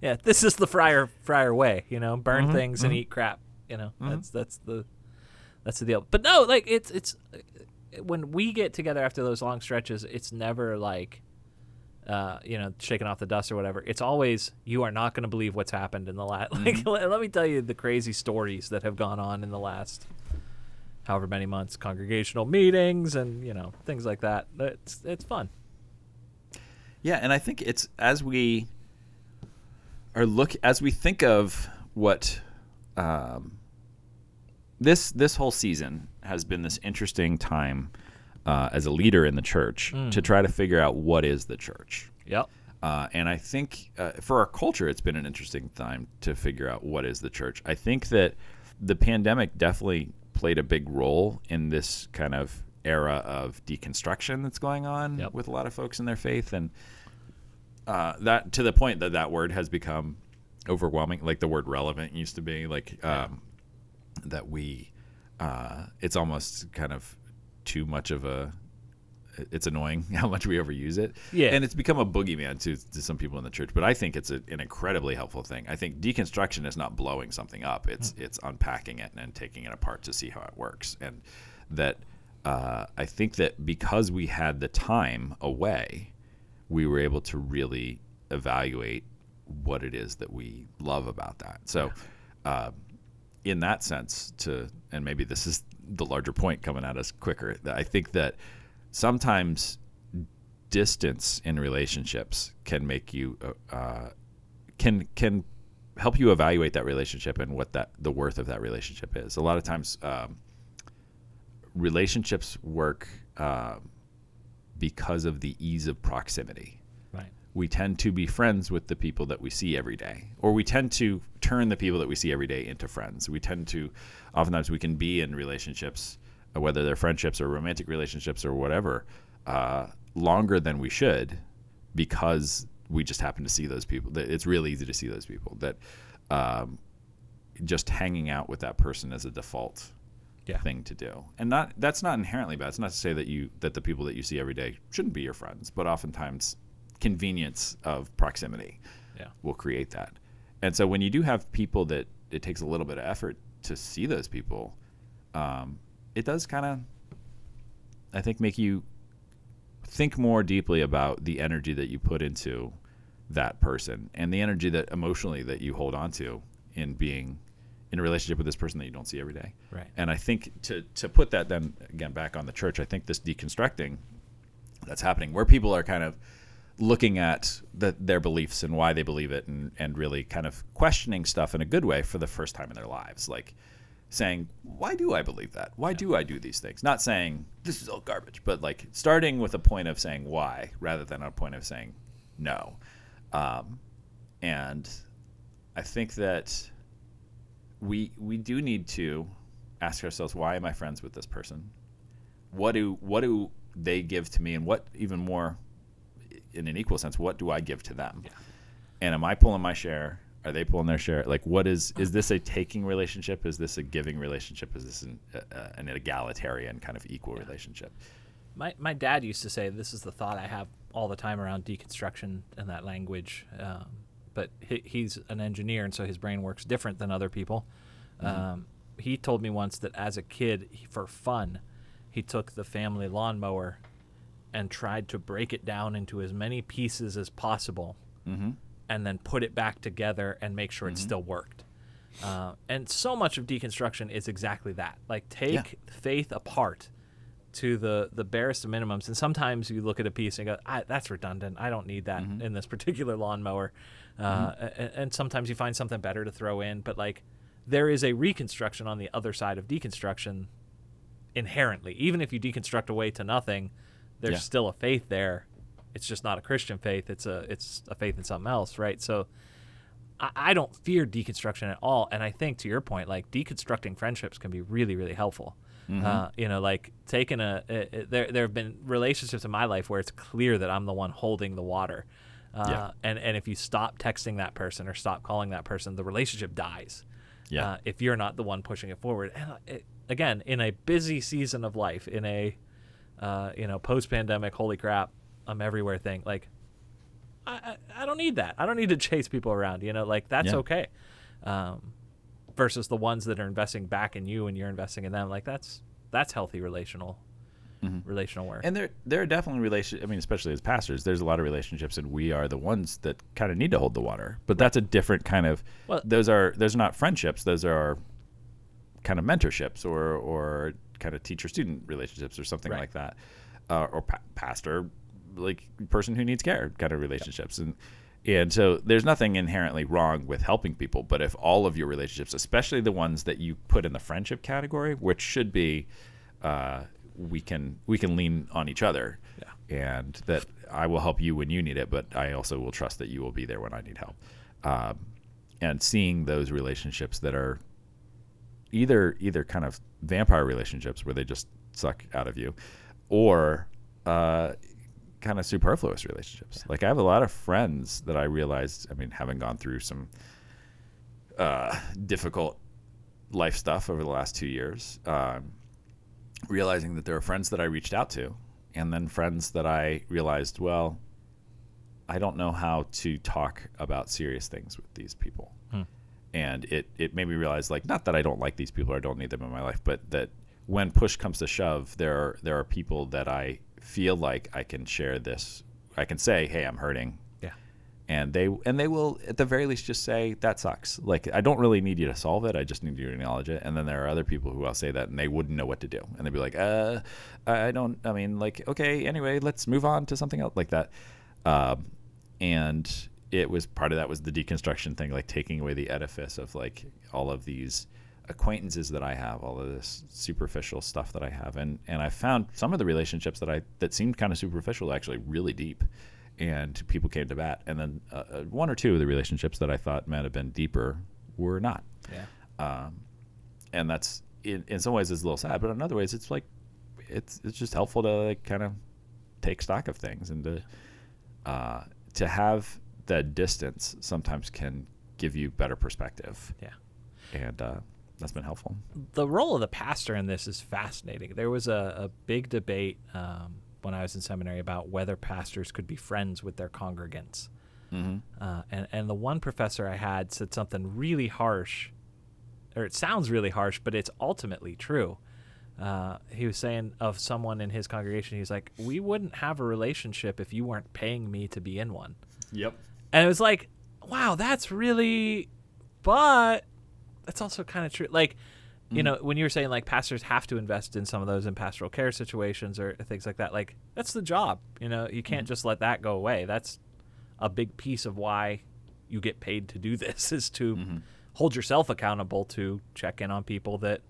yeah, this is the Fryer Fryer way, you know, burn mm-hmm, things mm-hmm. and eat crap. You know, mm-hmm. that's that's the that's the deal. But no, like it's it's when we get together after those long stretches, it's never like. Uh, you know, shaking off the dust or whatever. It's always, you are not going to believe what's happened in the last. Like, mm-hmm. let, let me tell you the crazy stories that have gone on in the last, however many months, congregational meetings and you know things like that. It's it's fun. Yeah, and I think it's as we are look as we think of what um, this this whole season has been this interesting time. Uh, as a leader in the church mm. to try to figure out what is the church. Yep. Uh, and I think uh, for our culture, it's been an interesting time to figure out what is the church. I think that the pandemic definitely played a big role in this kind of era of deconstruction that's going on yep. with a lot of folks in their faith. And uh, that to the point that that word has become overwhelming, like the word relevant used to be like um, yeah. that we uh, it's almost kind of too much of a it's annoying how much we overuse it yeah and it's become a boogeyman to, to some people in the church, but I think it's a, an incredibly helpful thing. I think deconstruction is not blowing something up, it's mm. it's unpacking it and then taking it apart to see how it works. And that uh I think that because we had the time away, we were able to really evaluate what it is that we love about that. So uh in that sense to and maybe this is the larger point coming at us quicker. I think that sometimes distance in relationships can make you, uh, can can help you evaluate that relationship and what that the worth of that relationship is. A lot of times, um, relationships work uh, because of the ease of proximity. Right. We tend to be friends with the people that we see every day, or we tend to turn the people that we see every day into friends. We tend to, oftentimes we can be in relationships, whether they're friendships or romantic relationships or whatever, uh, longer than we should, because we just happen to see those people. It's really easy to see those people. That um, just hanging out with that person is a default yeah. thing to do, and not that's not inherently bad. It's not to say that you that the people that you see every day shouldn't be your friends, but oftentimes convenience of proximity yeah. will create that. And so when you do have people that it takes a little bit of effort to see those people, um, it does kind of, I think, make you think more deeply about the energy that you put into that person and the energy that emotionally that you hold on to in being in a relationship with this person that you don't see every day. Right. And I think to, to put that then again back on the church, I think this deconstructing that's happening where people are kind of looking at the, their beliefs and why they believe it and, and really kind of questioning stuff in a good way for the first time in their lives. Like, saying, why do I believe that? Why yeah. do I do these things? Not saying this is all garbage, but like starting with a point of saying why rather than a point of saying no. Um, and I think that we we do need to ask ourselves, why am I friends with this person? What do what do they give to me? And what, even more in an equal sense, what do I give to them? Yeah. And am I pulling my share? Are they pulling their share? Like, what is, is this a taking relationship? Is this a giving relationship? Is this an, uh, an egalitarian kind of equal yeah. relationship? My my dad used to say, this is the thought I have all the time around deconstruction and that language. Um, but he, he's an engineer, and so his brain works different than other people. Mm-hmm. Um, he told me once that as a kid, he, for fun, he took the family lawnmower and tried to break it down into as many pieces as possible. Mm-hmm. And then put it back together and make sure mm-hmm. it still worked. Uh, and so much of deconstruction is exactly that. Like, take yeah. faith apart to the, the barest of minimums. And sometimes you look at a piece and you go, I, that's redundant. I don't need that mm-hmm. in this particular lawnmower. Uh, mm-hmm. and, and sometimes you find something better to throw in. But, like, there is a reconstruction on the other side of deconstruction inherently. Even if you deconstruct away to nothing, there's yeah. still a faith there. It's just not a Christian faith. It's a it's a faith in something else, right? So I, I don't fear deconstruction at all. And I think, to your point, like, deconstructing friendships can be really, really helpful. Mm-hmm. Uh, you know, like, taking a, a, a – there there have been relationships in my life where it's clear that I'm the one holding the water. Uh, yeah. and, and if you stop texting that person or stop calling that person, the relationship dies. Yeah. Uh, if you're not the one pushing it forward. And it, again, in a busy season of life, in a, uh, you know, post-pandemic, holy crap, I'm everywhere thing. Like, I, I I don't need that. I don't need to chase people around, you know, like, that's yeah. okay. Um, versus the ones that are investing back in you and you're investing in them. Like, that's, that's healthy relational, mm-hmm. relational work. And there, there are definitely relationships. I mean, especially as pastors, there's a lot of relationships and we are the ones that kind of need to hold the water, but that's a different kind of, well, those are, those are not friendships. Those are kind of mentorships or, or kind of teacher student relationships or something right. like that. Uh, or pa- pastor, like, person who needs care kind of relationships. Yep. And and so there's nothing inherently wrong with helping people, but if all of your relationships, especially the ones that you put in the friendship category, which should be uh, we can we can lean on each other yeah. and that I will help you when you need it, but I also will trust that you will be there when I need help. Um, and seeing those relationships that are either either kind of vampire relationships where they just suck out of you or uh, – kind of superfluous relationships. Yeah. Like, I have a lot of friends that I realized, I mean, having gone through some uh, difficult life stuff over the last two years, um, realizing that there are friends that I reached out to and then friends that I realized, well, I don't know how to talk about serious things with these people. Hmm. And it, it made me realize, like, not that I don't like these people or I don't need them in my life, but that when push comes to shove, there are, there are people that I feel like I can share this. I can say, hey, I'm hurting. Yeah. And they and they will, at the very least, just say, that sucks. Like, I don't really need you to solve it. I just need you to acknowledge it. And then there are other people who I'll say that, and they wouldn't know what to do. And they'd be like, uh, I don't, I mean, like, okay, anyway, let's move on to something else like that. Um, and it was part of that was the deconstruction thing, like taking away the edifice of, like, all of these acquaintances that I have, all of this superficial stuff that I have, and and I found some of the relationships that I that seemed kind of superficial actually really deep, and people came to bat. And then uh, one or two of the relationships that I thought might have been deeper were not. Yeah. Um, and that's in, in some ways it's a little sad, but in other ways it's like it's it's just helpful to like kind of take stock of things, and to uh, to have that distance sometimes can give you better perspective. Yeah. And uh, that's been helpful. The role of the pastor in this is fascinating. There was a, a big debate um, when I was in seminary about whether pastors could be friends with their congregants. Mm-hmm. Uh, and, and the one professor I had said something really harsh, or it sounds really harsh, but it's ultimately true. Uh, he was saying of someone in his congregation, he's like, we wouldn't have a relationship if you weren't paying me to be in one. Yep. And it was like, wow, that's really, but that's also kind of true. Like, you mm. know, when you were saying like pastors have to invest in some of those in pastoral care situations or things like that, like that's the job, you know, you can't mm. just let that go away. That's a big piece of why you get paid to do this, is to mm-hmm. hold yourself accountable to check in on people that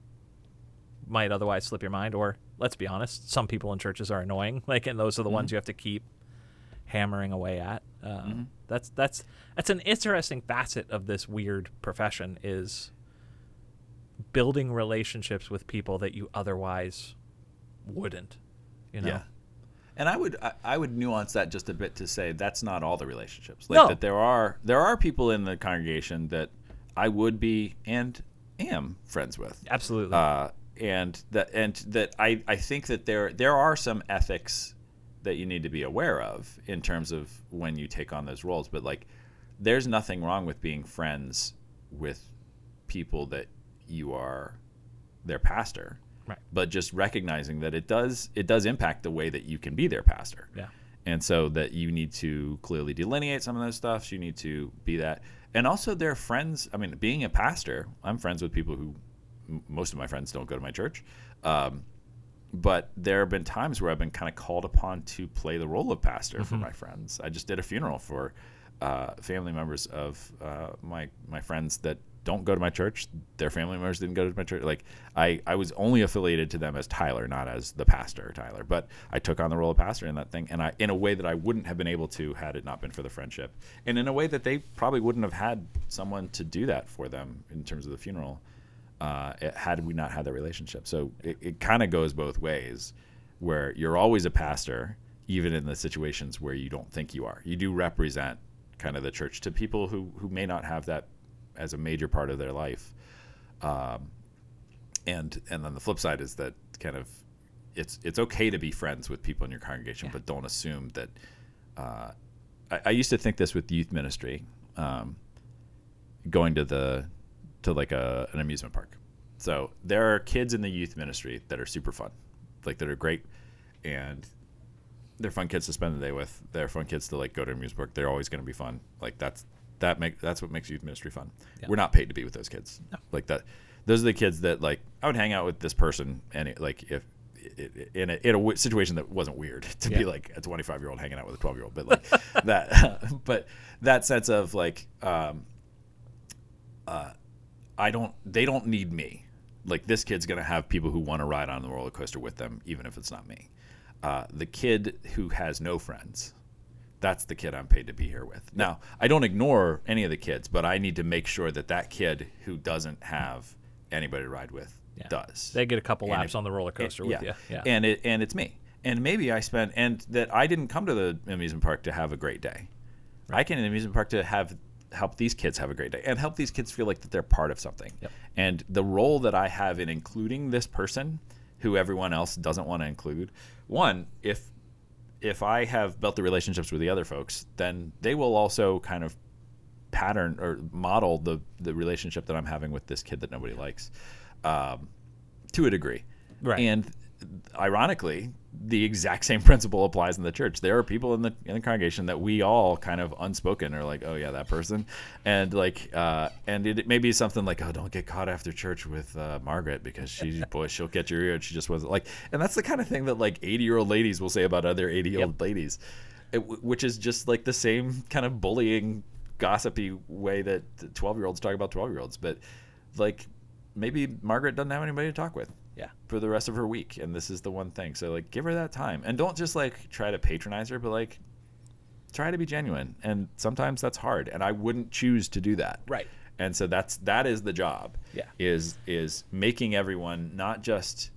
might otherwise slip your mind. Or let's be honest, some people in churches are annoying, like, and those are the mm-hmm. ones you have to keep hammering away at. Um, mm-hmm. That's that's that's an interesting facet of this weird profession, is building relationships with people that you otherwise wouldn't, you know. Yeah. And I would I, I would nuance that just a bit to say that's not all the relationships. Like no. that there are there are people in the congregation that I would be and am friends with. Absolutely. Uh, and that and that I, I think that there there are some ethics that you need to be aware of in terms of when you take on those roles. But like, there's nothing wrong with being friends with people that you are their pastor, right? But just recognizing that it does, it does impact the way that you can be their pastor. Yeah. And so that you need to clearly delineate some of those stuff. So you need to be that. And also their friends. I mean, being a pastor, I'm friends with people who m- most of my friends don't go to my church. Um, But there have been times where I've been kind of called upon to play the role of pastor mm-hmm. for my friends. I just did a funeral for uh, family members of uh, my my friends that don't go to my church. Their family members didn't go to my church. Like I, I was only affiliated to them as Tyler, not as the pastor Tyler. But I took on the role of pastor in that thing, and I in a way that I wouldn't have been able to had it not been for the friendship, and in a way that they probably wouldn't have had someone to do that for them in terms of the funeral. Uh, it, had we not had that relationship. So it, it kind of goes both ways, where you're always a pastor, even in the situations where you don't think you are. You do represent kind of the church to people who, who may not have that as a major part of their life. Um, and and then the flip side is that kind of it's it's okay to be friends with people in your congregation, yeah. but don't assume that uh, I, I used to think this with youth ministry, um, going to the to like a an amusement park. So there are kids in the youth ministry that are super fun, like that are great, and they're fun kids to spend the day with. They're fun kids to like go to amusement park. They're always going to be fun. Like that's that make that's what makes youth ministry fun. Yeah. We're not paid to be with those kids. No. Like that, those are the kids that like I would hang out with this person, and it, like if it, it, in a in a situation that wasn't weird to yeah. be like a twenty-five year old hanging out with a twelve year old, but like that. But that sense of like. Um, uh, I don't, they don't need me. Like this kid's going to have people who want to ride on the roller coaster with them, even if it's not me. Uh, the kid who has no friends, that's the kid I'm paid to be here with. Now, I don't ignore any of the kids, but I need to make sure that that kid who doesn't have anybody to ride with yeah. does. They get a couple and laps it, on the roller coaster it, with yeah. you. Yeah. And it, and it's me. And maybe I spent, and that I didn't come to the amusement park to have a great day. Right. I came to the amusement park to have help these kids have a great day and help these kids feel like that they're part of something. Yep. And the role that I have in including this person who everyone else doesn't want to include, one, if if I have built the relationships with the other folks, then they will also kind of pattern or model the, the relationship that I'm having with this kid that nobody likes um, to a degree. Right. And ironically, the exact same principle applies in the church. There are people in the in the congregation that we all kind of unspoken are like, oh yeah, that person, and like, uh, and it, it may be something like, oh, don't get caught after church with uh, Margaret because she, boy, she'll get your ear, and she just wasn't like, and that's the kind of thing that like eighty year old ladies will say about other eighty year old yep. ladies, it, which is just like the same kind of bullying, gossipy way that twelve year olds talk about twelve year olds, but like. maybe Margaret doesn't have anybody to talk with yeah. for the rest of her week, and this is the one thing. So, like, give her that time. And don't just, like, try to patronize her, but, like, try to be genuine. And sometimes that's hard, and I wouldn't choose to do that. Right. And so that's that is the job, yeah. is is making everyone not just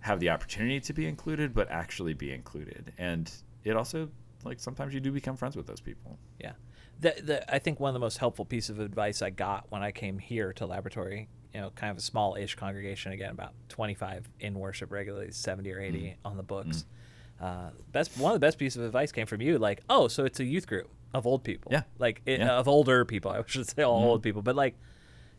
have the opportunity to be included, but actually be included. And it also, like, sometimes you do become friends with those people. Yeah. The, the, I think one of the most helpful pieces of advice I got when I came here to Laboratory, you know, kind of a small-ish congregation, again, about twenty-five in worship regularly, seventy or eighty mm. on the books. Mm. Uh, best One of the best pieces of advice came from you, like, oh, so it's a youth group of old people. Yeah. Like, it, yeah. of older people. I should say all mm. old people. But, like,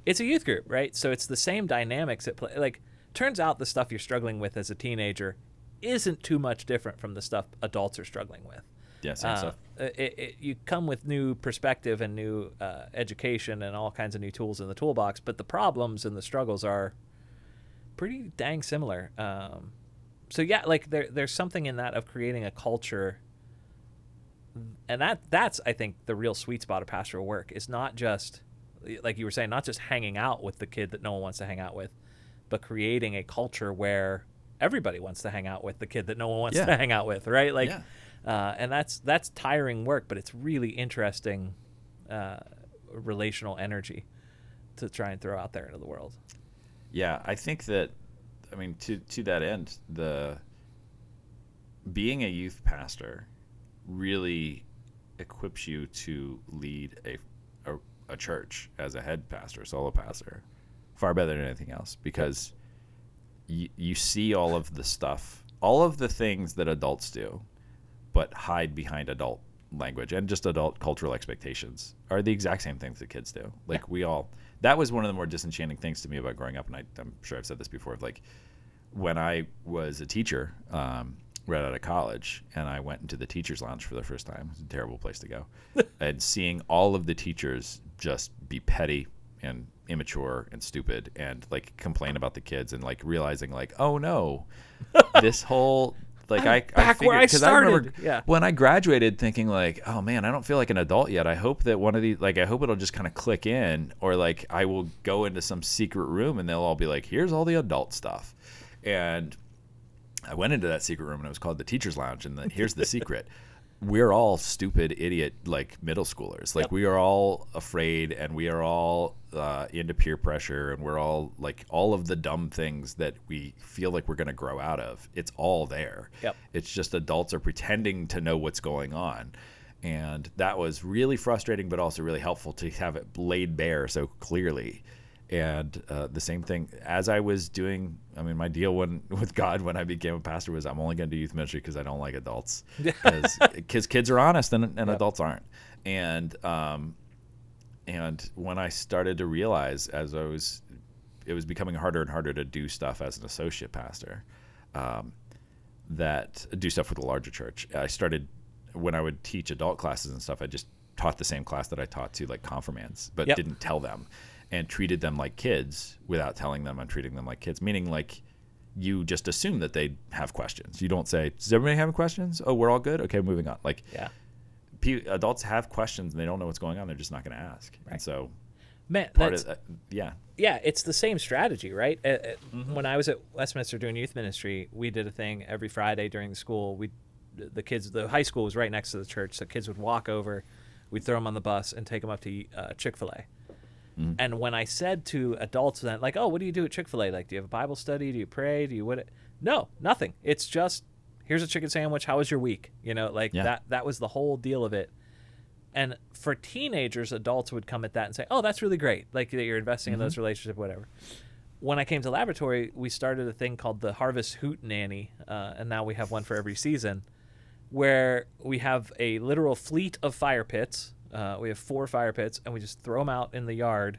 it's a youth group, right? So it's the same dynamics at play. Like, turns out the stuff you're struggling with as a teenager isn't too much different from the stuff adults are struggling with. Yeah, same uh, stuff. It, it, you come with new perspective and new uh, education and all kinds of new tools in the toolbox, but the problems and the struggles are pretty dang similar. Um, so yeah, like there, there's something in that of creating a culture, and that that's I think the real sweet spot of pastoral work. It's not just, like you were saying, not just hanging out with the kid that no one wants to hang out with, but creating a culture where everybody wants to hang out with the kid that no one wants yeah. to hang out with, right? Like. Yeah. Uh, and that's that's tiring work, but it's really interesting uh, relational energy to try and throw out there into the world. Yeah, I think that, I mean, to to that end, the being a youth pastor really equips you to lead a a, a church as a head pastor, solo pastor, far better than anything else, because y- you see all of the stuff, all of the things that adults do, but hide behind adult language and just adult cultural expectations are the exact same things that kids do. Like yeah. we all, that was one of the more disenchanting things to me about growing up. And I, I'm sure I've said this before, of like when I was a teacher um, right out of college and I went into the teacher's lounge for the first time, it was a terrible place to go. And seeing all of the teachers just be petty and immature and stupid and like complain about the kids and like realizing like, oh no, this whole Like I'm I, back I figured, where I started. I remember yeah. when I graduated, thinking like, "Oh man, I don't feel like an adult yet. I hope that one of these, like, I hope it'll just kind of click in, or like I will go into some secret room and they'll all be like, here's all the adult stuff." And I went into that secret room and it was called the teacher's lounge. And the, here's the secret: we're all stupid, idiot, like middle schoolers. Like yep. we are all afraid, and we are all uh, into peer pressure, and we're all like all of the dumb things that we feel like we're going to grow out of. It's all there. Yep. It's just adults are pretending to know what's going on, and that was really frustrating, but also really helpful to have it laid bare so clearly. And uh, the same thing as I was doing. I mean, my deal when, with God when I became a pastor was I'm only going to do youth ministry because I don't like adults. Because kids are honest and, and yep. adults aren't. And um, and when I started to realize as I was, it was becoming harder and harder to do stuff as an associate pastor, um, that do stuff with a larger church. I started when I would teach adult classes and stuff. I just taught the same class that I taught to like confirmands, but yep. didn't tell them. And treated them like kids without telling them I'm treating them like kids, meaning like you just assume that they have questions. You don't say, does everybody have questions? Oh, we're all good? Okay, moving on. Like yeah. pe- adults have questions and they don't know what's going on. They're just not going to ask. Right. And so Man, part that's, of that, yeah. Yeah, it's the same strategy, right? Uh, mm-hmm. When I was at Westminster doing youth ministry, we did a thing every Friday during the school. We, the kids, the high school was right next to the church, so kids would walk over. We'd throw them on the bus and take them up to uh, Chick-fil-A. Mm-hmm. And when I said to adults that, like, oh, what do you do at Chick-fil-A? Like, do you have a Bible study? Do you pray? Do you what? No, nothing. It's just, here's a chicken sandwich. How was your week? You know, like yeah. that, that was the whole deal of it. And for teenagers, adults would come at that and say, oh, that's really great. Like that you're investing mm-hmm. in those relationships, whatever. When I came to Laboratory, we started a thing called the Harvest Hoot Nanny. Uh, and now we have one for every season where we have a literal fleet of fire pits. Uh, we have four fire pits, and we just throw them out in the yard,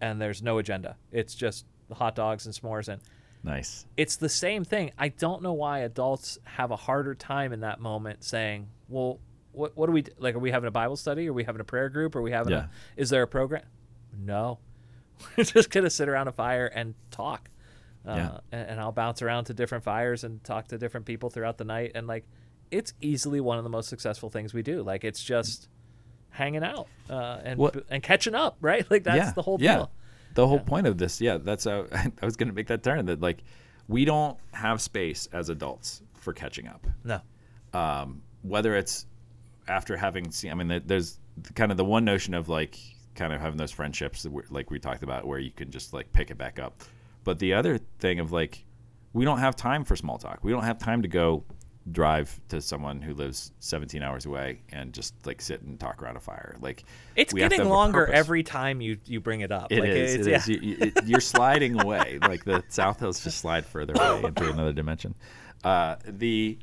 and there's no agenda. It's just hot dogs and s'mores. And nice. It's the same thing. I don't know why adults have a harder time in that moment saying, well, what, what do we do? Like, are we having a Bible study? Are we having a prayer group? Are we having yeah. a, is there a program? No. We're just going to sit around a fire and talk. Uh, yeah. and, and I'll bounce around to different fires and talk to different people throughout the night. And, like, it's easily one of the most successful things we do. Like, it's just... Mm-hmm. hanging out uh, and well, and catching up, right? Like that's yeah, the whole deal. Yeah. the whole yeah. point of this. Yeah, that's how I was going to make that turn. That like we don't have space as adults for catching up. No. Um, whether it's after having seen, I mean, there's kind of the one notion of like kind of having those friendships that like we talked about where you can just like pick it back up. But the other thing of like, we don't have time for small talk. We don't have time to go drive to someone who lives seventeen hours away and just like sit and talk around a fire. Like it's getting longer every time you, you bring it up. It like, is. It's, it is. Yeah. You, it, you're sliding away. Like the South Hills just slide further away into another dimension. Uh, the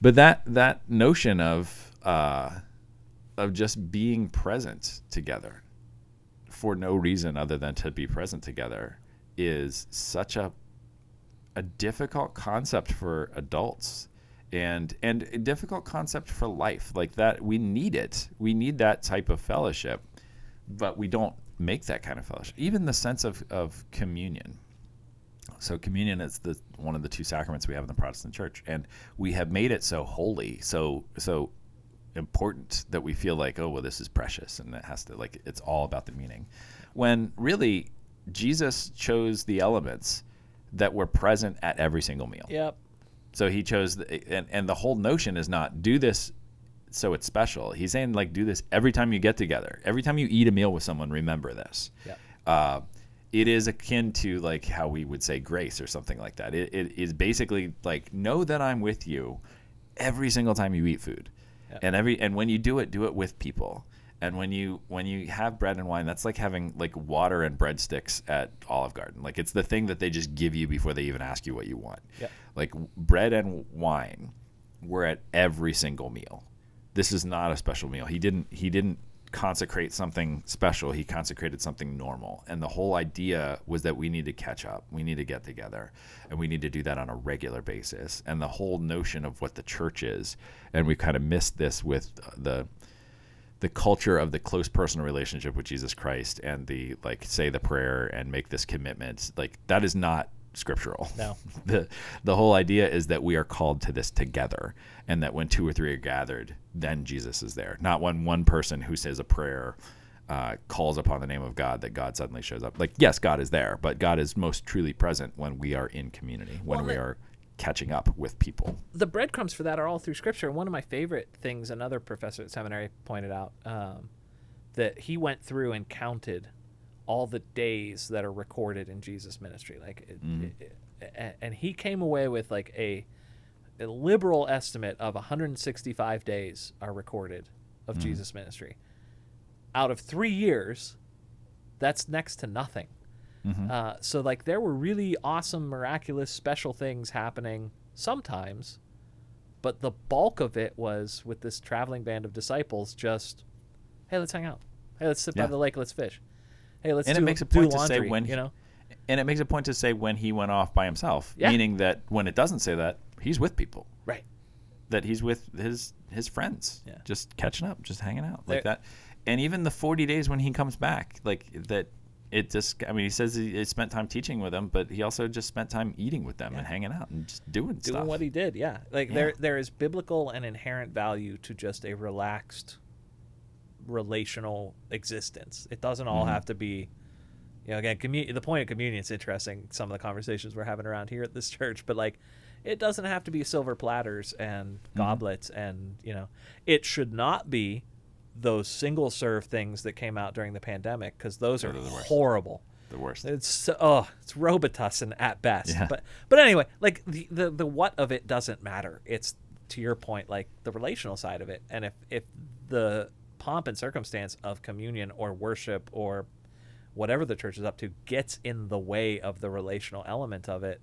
but that that notion of uh, of just being present together for no reason other than to be present together is such a a difficult concept for adults. And and a difficult concept for life. Like that, we need it. We need that type of fellowship, but we don't make that kind of fellowship. Even the sense of, of communion. So communion is the one of the two sacraments we have in the Protestant Church, and we have made it so holy, so so important that we feel like, oh well, this is precious, and it has to like it's all about the meaning. When really, Jesus chose the elements that were present at every single meal. Yep. So he chose, the, and, and the whole notion is not do this so it's special. He's saying like do this every time you get together. Every time you eat a meal with someone, remember this. Yep. Uh, it is akin to like how we would say grace or something like that. It, it is basically like know that I'm with you every single time you eat food. Yep. And every and when you do it, do it with people. And when you when you have bread and wine, that's like having like water and breadsticks at Olive Garden. Like it's the thing that they just give you before they even ask you what you want. Yep. Like bread and wine were at every single meal. This is not a special meal. He didn't he didn't consecrate something special. He consecrated something normal. And the whole idea was that we need to catch up. We need to get together, and we need to do that on a regular basis. And the whole notion of what the church is, and we've kind of missed this with the the culture of the close personal relationship with Jesus Christ and the like say the prayer and make this commitment, like that is not scriptural. No. the the whole idea is that we are called to this together, and that when two or three are gathered, then Jesus is there. Not when one person who says a prayer uh, calls upon the name of God that God suddenly shows up. Like, yes, God is there, but God is most truly present when we are in community, when well, we it- are catching up with people. The breadcrumbs for that are all through scripture. And one of my favorite things, another professor at seminary pointed out, um, that he went through and counted all the days that are recorded in Jesus' ministry. Like, it, mm. it, it, and he came away with like a, a liberal estimate of one hundred sixty-five days are recorded of mm. Jesus' ministry. Out of three years, that's next to nothing. Mm-hmm. Uh, so, like, there were really awesome, miraculous, special things happening sometimes, but the bulk of it was with this traveling band of disciples just, hey, let's hang out. Hey, let's sit yeah. by the lake. Let's fish. Hey, let's and do, it makes a point do laundry, to say when he, you know? And it makes a point to say when he went off by himself, yeah. meaning that when it doesn't say that, he's with people. Right. That he's with his, his friends, yeah. just catching up, just hanging out like there, that. And even the forty days when he comes back, like that. It just, I mean, he says he spent time teaching with them, but he also just spent time eating with them yeah. and hanging out and just doing, doing stuff. Doing what he did, yeah. Like, yeah. there, there is biblical and inherent value to just a relaxed relational existence. It doesn't all mm-hmm. have to be, you know, again, commun- the point of communion is interesting, some of the conversations we're having around here at this church, but, like, it doesn't have to be silver platters and goblets mm-hmm. and, you know, it should not be those single serve things that came out during the pandemic, because those are, are the horrible. The worst. It's oh, it's Robitussin at best. Yeah. But but anyway, like the, the the what of it doesn't matter. It's to your point, like the relational side of it. And if if the pomp and circumstance of communion or worship or whatever the church is up to gets in the way of the relational element of it,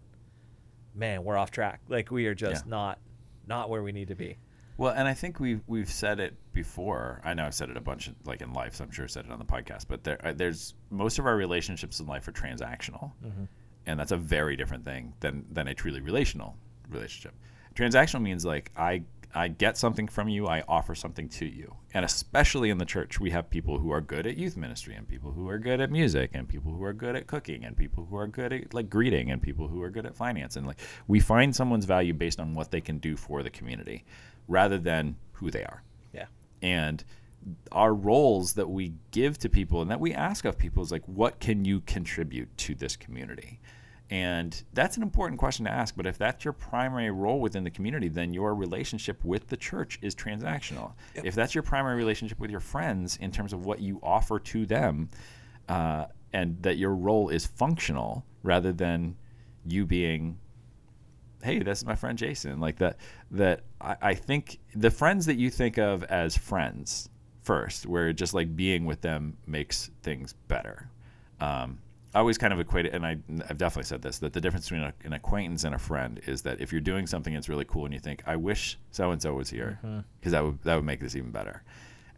man, we're off track. Like we are just yeah. not not where we need to be. Well, and I think we've we've said it before. I know I've said it a bunch, of, like in life. So I'm sure I said it on the podcast. But there, there's most of our relationships in life are transactional, mm-hmm. and that's a very different thing than than a truly relational relationship. Transactional means like I I get something from you, I offer something to you, and especially in the church, we have people who are good at youth ministry, and people who are good at music, and people who are good at cooking, and people who are good at like greeting, and people who are good at finance, and like we find someone's value based on what they can do for the community, rather than who they are. Yeah. And our roles that we give to people and that we ask of people is like, what can you contribute to this community? And that's an important question to ask. But if that's your primary role within the community, then your relationship with the church is transactional. Yep. If that's your primary relationship with your friends in terms of what you offer to them, uh, and that your role is functional rather than you being, hey, that's my friend Jason, like that, that I, I think the friends that you think of as friends first, where just like being with them makes things better. Um, I always kind of equate it, and I, I've definitely said this, that the difference between a, an acquaintance and a friend is that if you're doing something that's really cool and you think, I wish so-and-so was here, because mm-hmm. that would that would make this even better.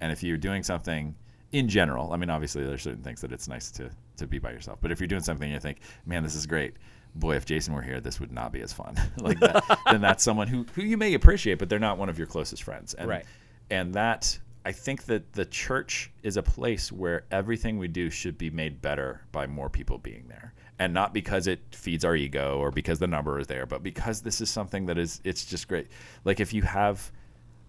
And if you're doing something in general, I mean, obviously there's certain things that it's nice to, to be by yourself, but if you're doing something and you think, man, this is great, boy, if Jason were here, this would not be as fun. Like that, then that's someone who, who you may appreciate, but they're not one of your closest friends. And, right. And that... I think that the church is a place where everything we do should be made better by more people being there. And not because it feeds our ego or because the number is there, but because this is something that is, it's just great. Like if you have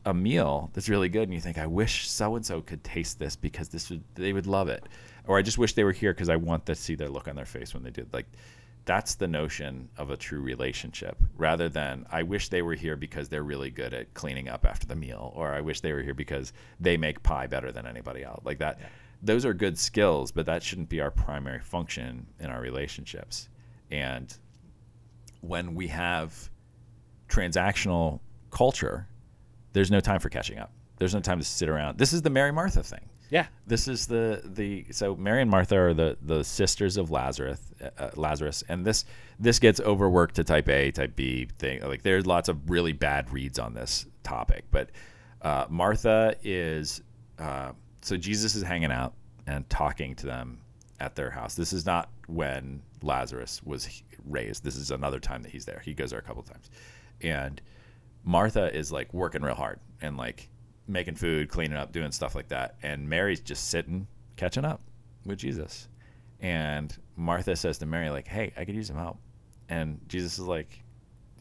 a meal that's really good and you think, I wish so-and-so could taste this because this would, they would love it. Or I just wish they were here because I want to see their look on their face when they did. Like that's the notion of a true relationship, rather than I wish they were here because they're really good at cleaning up after the meal, or I wish they were here because they make pie better than anybody else. Like that, yeah. Those are good skills, but that shouldn't be our primary function in our relationships. And when we have transactional culture, there's no time for catching up. There's no time to sit around. This is the Mary Martha thing. Yeah, this is the the so Mary and Martha are the, the sisters of Lazarus, uh, Lazarus, and this this gets overworked to type A, type B thing. Like there's lots of really bad reads on this topic, but uh, Martha is uh, so Jesus is hanging out and talking to them at their house. This is not when Lazarus was raised. This is another time that he's there. He goes there a couple of times, and Martha is like working real hard and like making food, cleaning up, doing stuff like that. And Mary's just sitting, catching up with Jesus. And Martha says to Mary, like, hey, I could use some help. And Jesus is like,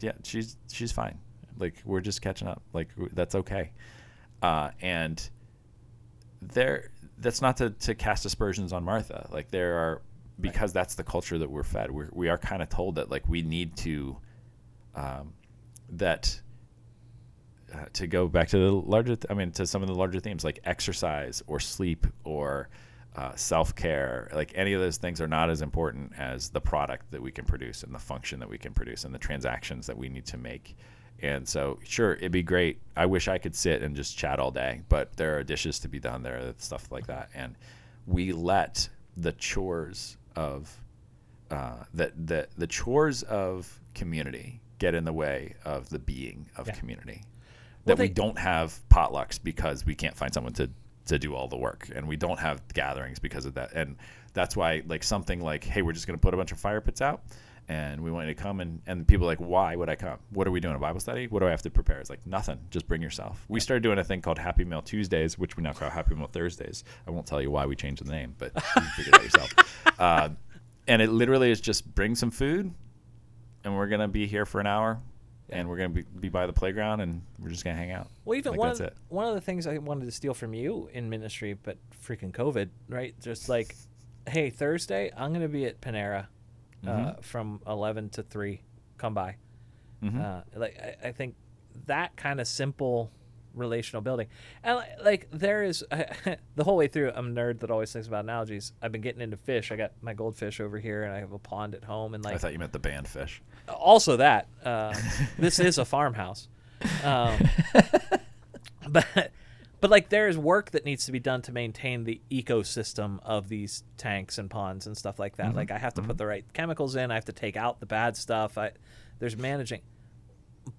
yeah, she's she's fine. Like, we're just catching up. Like, that's okay. Uh, and there, that's not to, to cast aspersions on Martha. Like, there are, because that's the culture that we're fed. We're, we are kind of told that, like, we need to, um, that... Uh, to go back to the larger, th- I mean, to some of the larger themes like exercise or sleep or uh, self-care, like any of those things are not as important as the product that we can produce and the function that we can produce and the transactions that we need to make. And so, sure, it'd be great. I wish I could sit and just chat all day, but there are dishes to be done, there are stuff like that. And we let the chores of uh, that the, the chores of community get in the way of the being of yeah. community. That well, they, we don't have potlucks because we can't find someone to, to do all the work. And we don't have gatherings because of that. And that's why like something like, hey, we're just going to put a bunch of fire pits out and we want you to come. And, and people are like, why would I come? What are we doing, a Bible study? What do I have to prepare? It's like, nothing. Just bring yourself. We started doing a thing called Happy Meal Tuesdays, which we now call Happy Meal Thursdays. I won't tell you why we changed the name, but you can figure it out yourself. Uh, and it literally is just bring some food and we're going to be here for an hour. And we're going to be, be by the playground, and we're just going to hang out. Well, even like one, of the, one of the things I wanted to steal from you in ministry, but freaking COVID, right? Just like, hey, Thursday, I'm going to be at Panera uh, mm-hmm. from eleven to three. Come by. Mm-hmm. Uh, like I, I think that kind of simple relational building. And like, like there is – the whole way through, I'm a nerd that always thinks about analogies. I've been getting into fish. I got my goldfish over here, and I have a pond at home. And like I thought you meant the band fish. Also that, uh, this is a farmhouse, um, but, but like there is work that needs to be done to maintain the ecosystem of these tanks and ponds and stuff like that. Mm-hmm. Like I have to mm-hmm. put the right chemicals in. I have to take out the bad stuff. I, there's managing,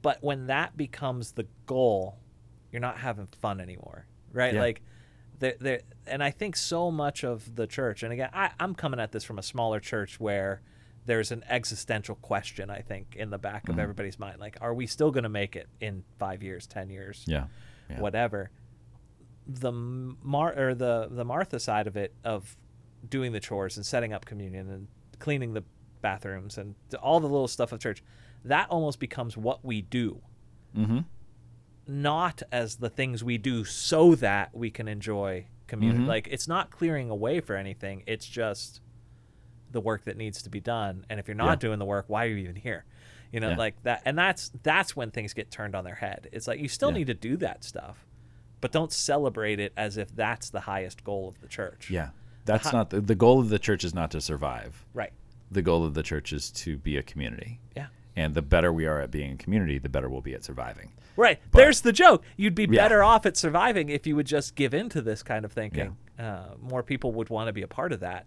but when that becomes the goal, you're not having fun anymore. Right. Yeah. Like there, there, and I think so much of the church, and again, I, I'm coming at this from a smaller church where there's an existential question, I think, in the back of mm-hmm. everybody's mind. Like, are we still going to make it in five years, ten years, yeah, yeah. whatever? The Mar- or the, the Martha side of it, of doing the chores and setting up communion and cleaning the bathrooms and all the little stuff of church, that almost becomes what we do. Mm-hmm. not as the things we do so that we can enjoy community. Mm-hmm. Like, it's not clearing away for anything. It's just the work that needs to be done. And if you're not yeah. doing the work, why are you even here? You know, yeah. like that. And that's that's when things get turned on their head. It's like, you still yeah. need to do that stuff, but don't celebrate it as if that's the highest goal of the church. Yeah. That's the hi- not the, the goal of the church is not to survive. Right. The goal of the church is to be a community. Yeah. And the better we are at being a community, the better we'll be at surviving. Right. But there's the joke. You'd be yeah. better off at surviving if you would just give in to this kind of thinking. Yeah. Uh, more people would want to be a part of that.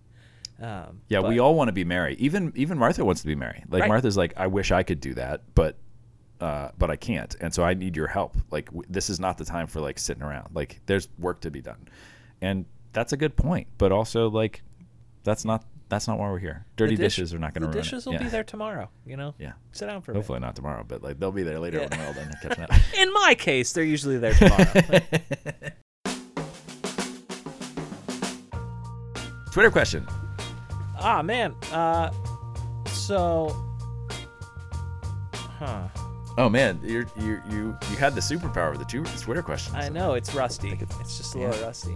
Um, yeah, but we all want to be merry. Even even Martha wants to be merry. Like right. Martha's like, I wish I could do that, but uh, but I can't. And so I need your help. Like w- this is not the time for like sitting around. Like there's work to be done. And that's a good point. But also like that's not That's not why we're here. Dirty dish, dishes are not going to ruin it. The dishes will yeah. be there tomorrow, you know? Yeah. Sit down for a Hopefully bit. Hopefully not tomorrow, but like they'll be there later yeah. when we're all done catching up. In my case, they're usually there tomorrow. But... Twitter question. Ah, man. Uh, so, huh. Oh, man. You you you you had the superpower of the two Twitter questions. I know. It's rusty. It's, it's just a yeah. little rusty.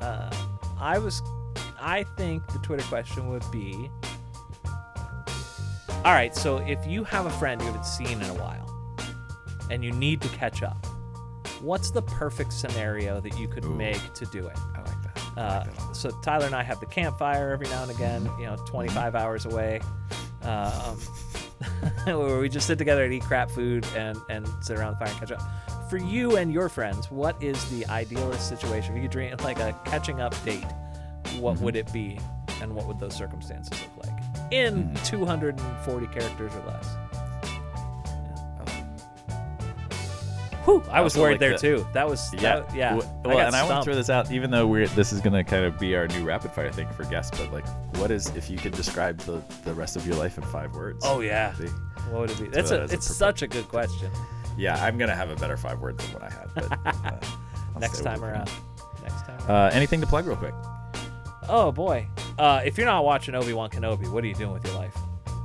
Uh, I was... I think the Twitter question would be, all right, so if you have a friend you haven't seen in a while and you need to catch up, what's the perfect scenario that you could Ooh, make to do it? I like that. I uh, like that so Tyler and I have the campfire every now and again, you know, twenty-five hours away, um, where we just sit together and eat crap food and, and sit around the fire and catch up. For you and your friends, what is the idealist situation? If you could dream like a catching up date, what mm-hmm. would it be, and what would those circumstances look like in mm-hmm. two hundred forty characters or less? Yeah. Whew, I, I was worried like there the, too. That was yeah, that, yeah. Well, I well and stumped. I want to throw this out, even though we're this is going to kind of be our new rapid fire thing for guests. But like, what is if you could describe the, the rest of your life in five words? Oh yeah, see? What would it be? That's so a, it's a perfect, such a good question. Yeah, I'm gonna have a better five words than what I had. But, uh, next time around. Next time around. Uh, anything to plug real quick? Oh, boy. Uh, if you're not watching Obi-Wan Kenobi, what are you doing with your life?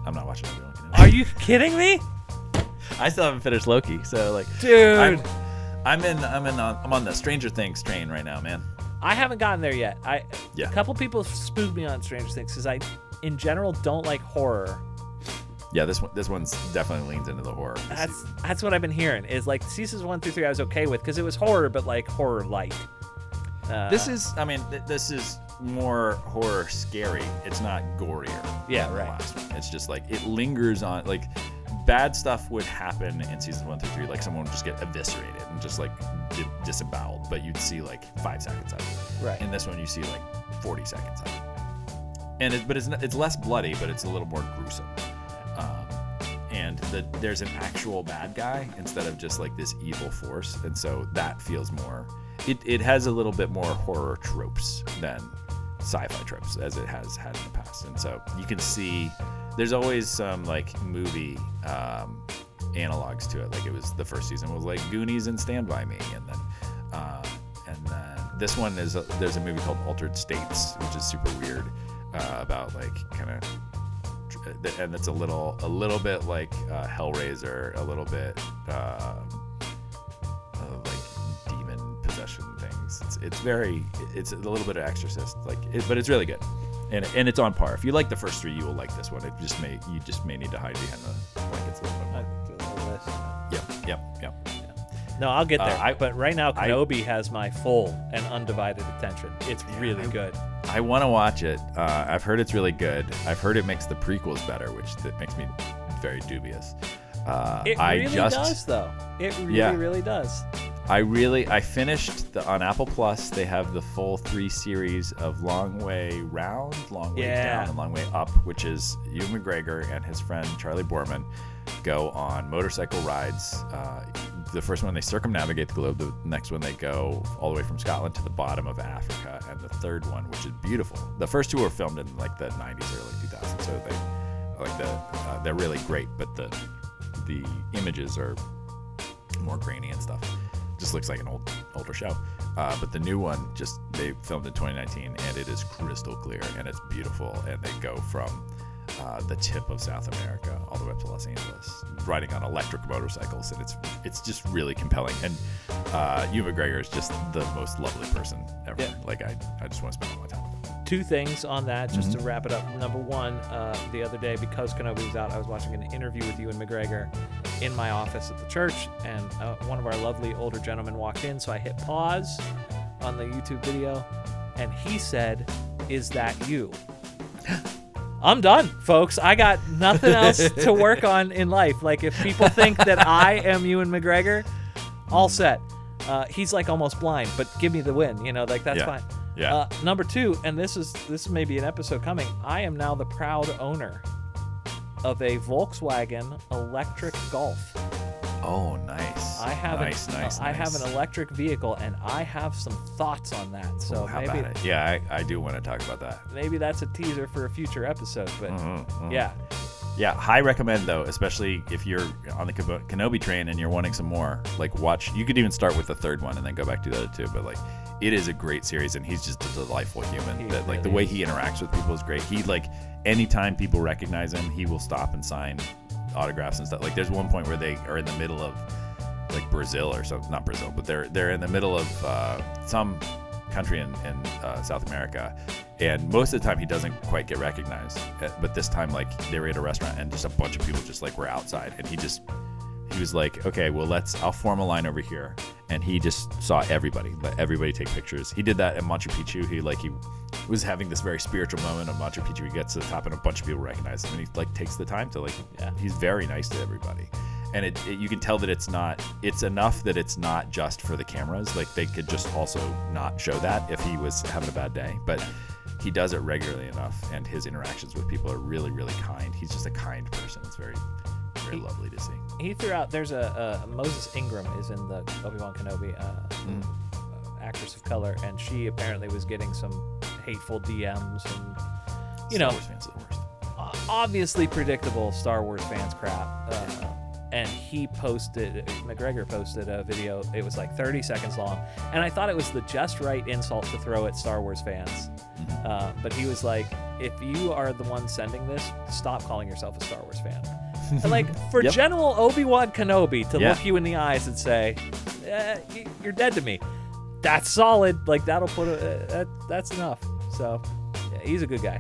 I'm not watching Obi-Wan Kenobi. Are you kidding me? I still haven't finished Loki, so, like... Dude! I'm, I'm in... I'm in. On, I'm on the Stranger Things train right now, man. I haven't gotten there yet. I yeah. A couple people spooked me on Stranger Things, because I, in general, don't like horror. Yeah, this one, this one's definitely leans into the horror. That's that's what I've been hearing, is, like, seasons one through three I was okay with, because it was horror, but, like, horror light. Uh, this is... I mean, th- this is... more horror scary. It's not gorier. Yeah, than right. The last one. It's just like it lingers on. Like bad stuff would happen in season one through three. Like someone would just get eviscerated and just like di- disemboweled. But you'd see like five seconds of it. Right. In this one, you see like forty seconds of it. And it, but it's it's less bloody, but it's a little more gruesome. Um, and the, there's an actual bad guy instead of just like this evil force. And so that feels more. It it has a little bit more horror tropes than sci-fi tropes as it has had in the past, and so you can see there's always some like movie um analogs to it. Like it was the first season was like Goonies and Stand By Me, and then uh and then this one is a, there's a movie called Altered States, which is super weird, uh about like kind of, and it's a little a little bit like uh Hellraiser, a little bit uh things. It's it's very it's a little bit of Exorcist, like, it, but it's really good, and and it's on par. If you like the first three, you will like this one. It just may you just may need to hide behind the blankets a little bit more. Yep, yep, yep. Yeah. No, I'll get there. Uh, I, but right now, Kenobi I, has my full and undivided attention. It's yeah, really I, good. I want to watch it. Uh, I've heard it's really good. I've heard it makes the prequels better, which that makes me very dubious. Uh, it I really just, does, though. It really, yeah. really does. I really, I finished the, on Apple Plus, they have the full three series of Long Way Round, Long Way yeah. Down, and Long Way Up, which is Ewan McGregor and his friend Charlie Borman go on motorcycle rides. Uh, the first one, they circumnavigate the globe. The next one, they go all the way from Scotland to the bottom of Africa. And the third one, which is beautiful. The first two were filmed in like the nineties, early two thousands. So they, like the, uh, they're really great, but the, the images are more grainy and stuff. Just looks like an old older show, uh but the new one, just they filmed in twenty nineteen, and it is crystal clear and it's beautiful. And they go from uh, the tip of South America all the way up to Los Angeles, riding on electric motorcycles, and it's it's just really compelling. And uh, Ewan McGregor is just the most lovely person ever. Yeah. Like I, I just want to spend all my time with him. Two things on that, just mm-hmm. to wrap it up. Number one, uh, the other day, because Kenobi was out, I was watching an interview with Ewan McGregor in my office at the church, and uh, one of our lovely older gentlemen walked in, so I hit pause on the YouTube video, and he said, "Is that you?" I'm done, folks. I got nothing else to work on in life. Like, if people think that I am Ewan McGregor, all set. Uh, he's like almost blind, but give me the win. You know, like that's yeah. fine. Yeah. Uh, number two, and this is this may be an episode coming. I am now the proud owner of a Volkswagen electric Golf. Oh, nice. I have nice, an, nice, uh, nice. I have an electric vehicle, and I have some thoughts on that. So Ooh, how maybe, about it? Yeah, I, I do want to talk about that. Maybe that's a teaser for a future episode, but mm-hmm, mm. yeah. Yeah, high recommend, though, especially if you're on the Kenobi train and you're wanting some more. Like, watch. You could even start with the third one and then go back to the other two, but, like, it is a great series, and he's just a delightful human. He that, really like, the way is. He interacts with people is great. He, like, anytime people recognize him, he will stop and sign autographs and stuff. Like, there's one point where they are in the middle of like Brazil or something, not Brazil, but they're they're in the middle of uh some country in, in uh, South America, and most of the time he doesn't quite get recognized, but this time, like, they were at a restaurant and just a bunch of people just like were outside, and he just he was like, okay, well, let's I'll form a line over here, and he just saw everybody, let everybody take pictures. He did that in Machu Picchu. He like he was having this very spiritual moment of Machu Picchu. He gets to the top and a bunch of people recognize him, and he like takes the time to like yeah. he's very nice to everybody, and it, it you can tell that it's not it's enough that it's not just for the cameras. Like, they could just also not show that if he was having a bad day, but he does it regularly enough, and his interactions with people are really, really kind. He's just a kind person. It's very very he, lovely to see. He threw out there's a uh, Moses Ingram is in the Obi-Wan Kenobi, uh, mm. actress of color, and she apparently was getting some hateful D Ms and you Star know Wars fans are the worst. Obviously predictable Star Wars fans crap. Uh, yeah. And he posted, McGregor posted a video. It was like thirty seconds long, and I thought it was the just right insult to throw at Star Wars fans. Mm-hmm. Uh, but he was like, "If you are the one sending this, stop calling yourself a Star Wars fan." And like for yep. General Obi-Wan Kenobi to yeah. look you in the eyes and say, eh, "You're dead to me." That's solid. Like, that'll put a, uh, that, that's enough. So yeah, he's a good guy.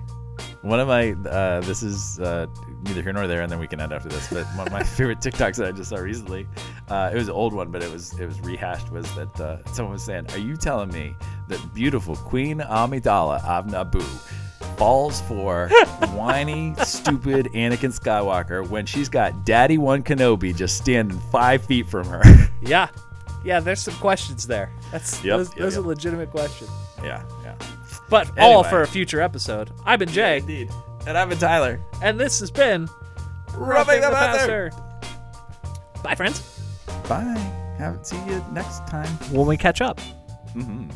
One of my uh, this is uh, neither here nor there, and then we can end after this. But one of my favorite TikToks that I just saw recently, uh, it was an old one, but it was it was rehashed. Was that uh, someone was saying, "Are you telling me that beautiful Queen Amidala of Naboo falls for whiny, stupid Anakin Skywalker when she's got Daddy One Kenobi just standing five feet from her?" Yeah. Yeah, there's some questions there. That's yep, those, yep, those yep. are legitimate questions. Yeah, yeah. But anyway. All for a future episode. I've been Jay. Yeah, indeed. And I've been Tyler. And this has been Roughing the Pastor. Bye, friends. Bye. Have, see you next time. When we catch up. Mm-hmm.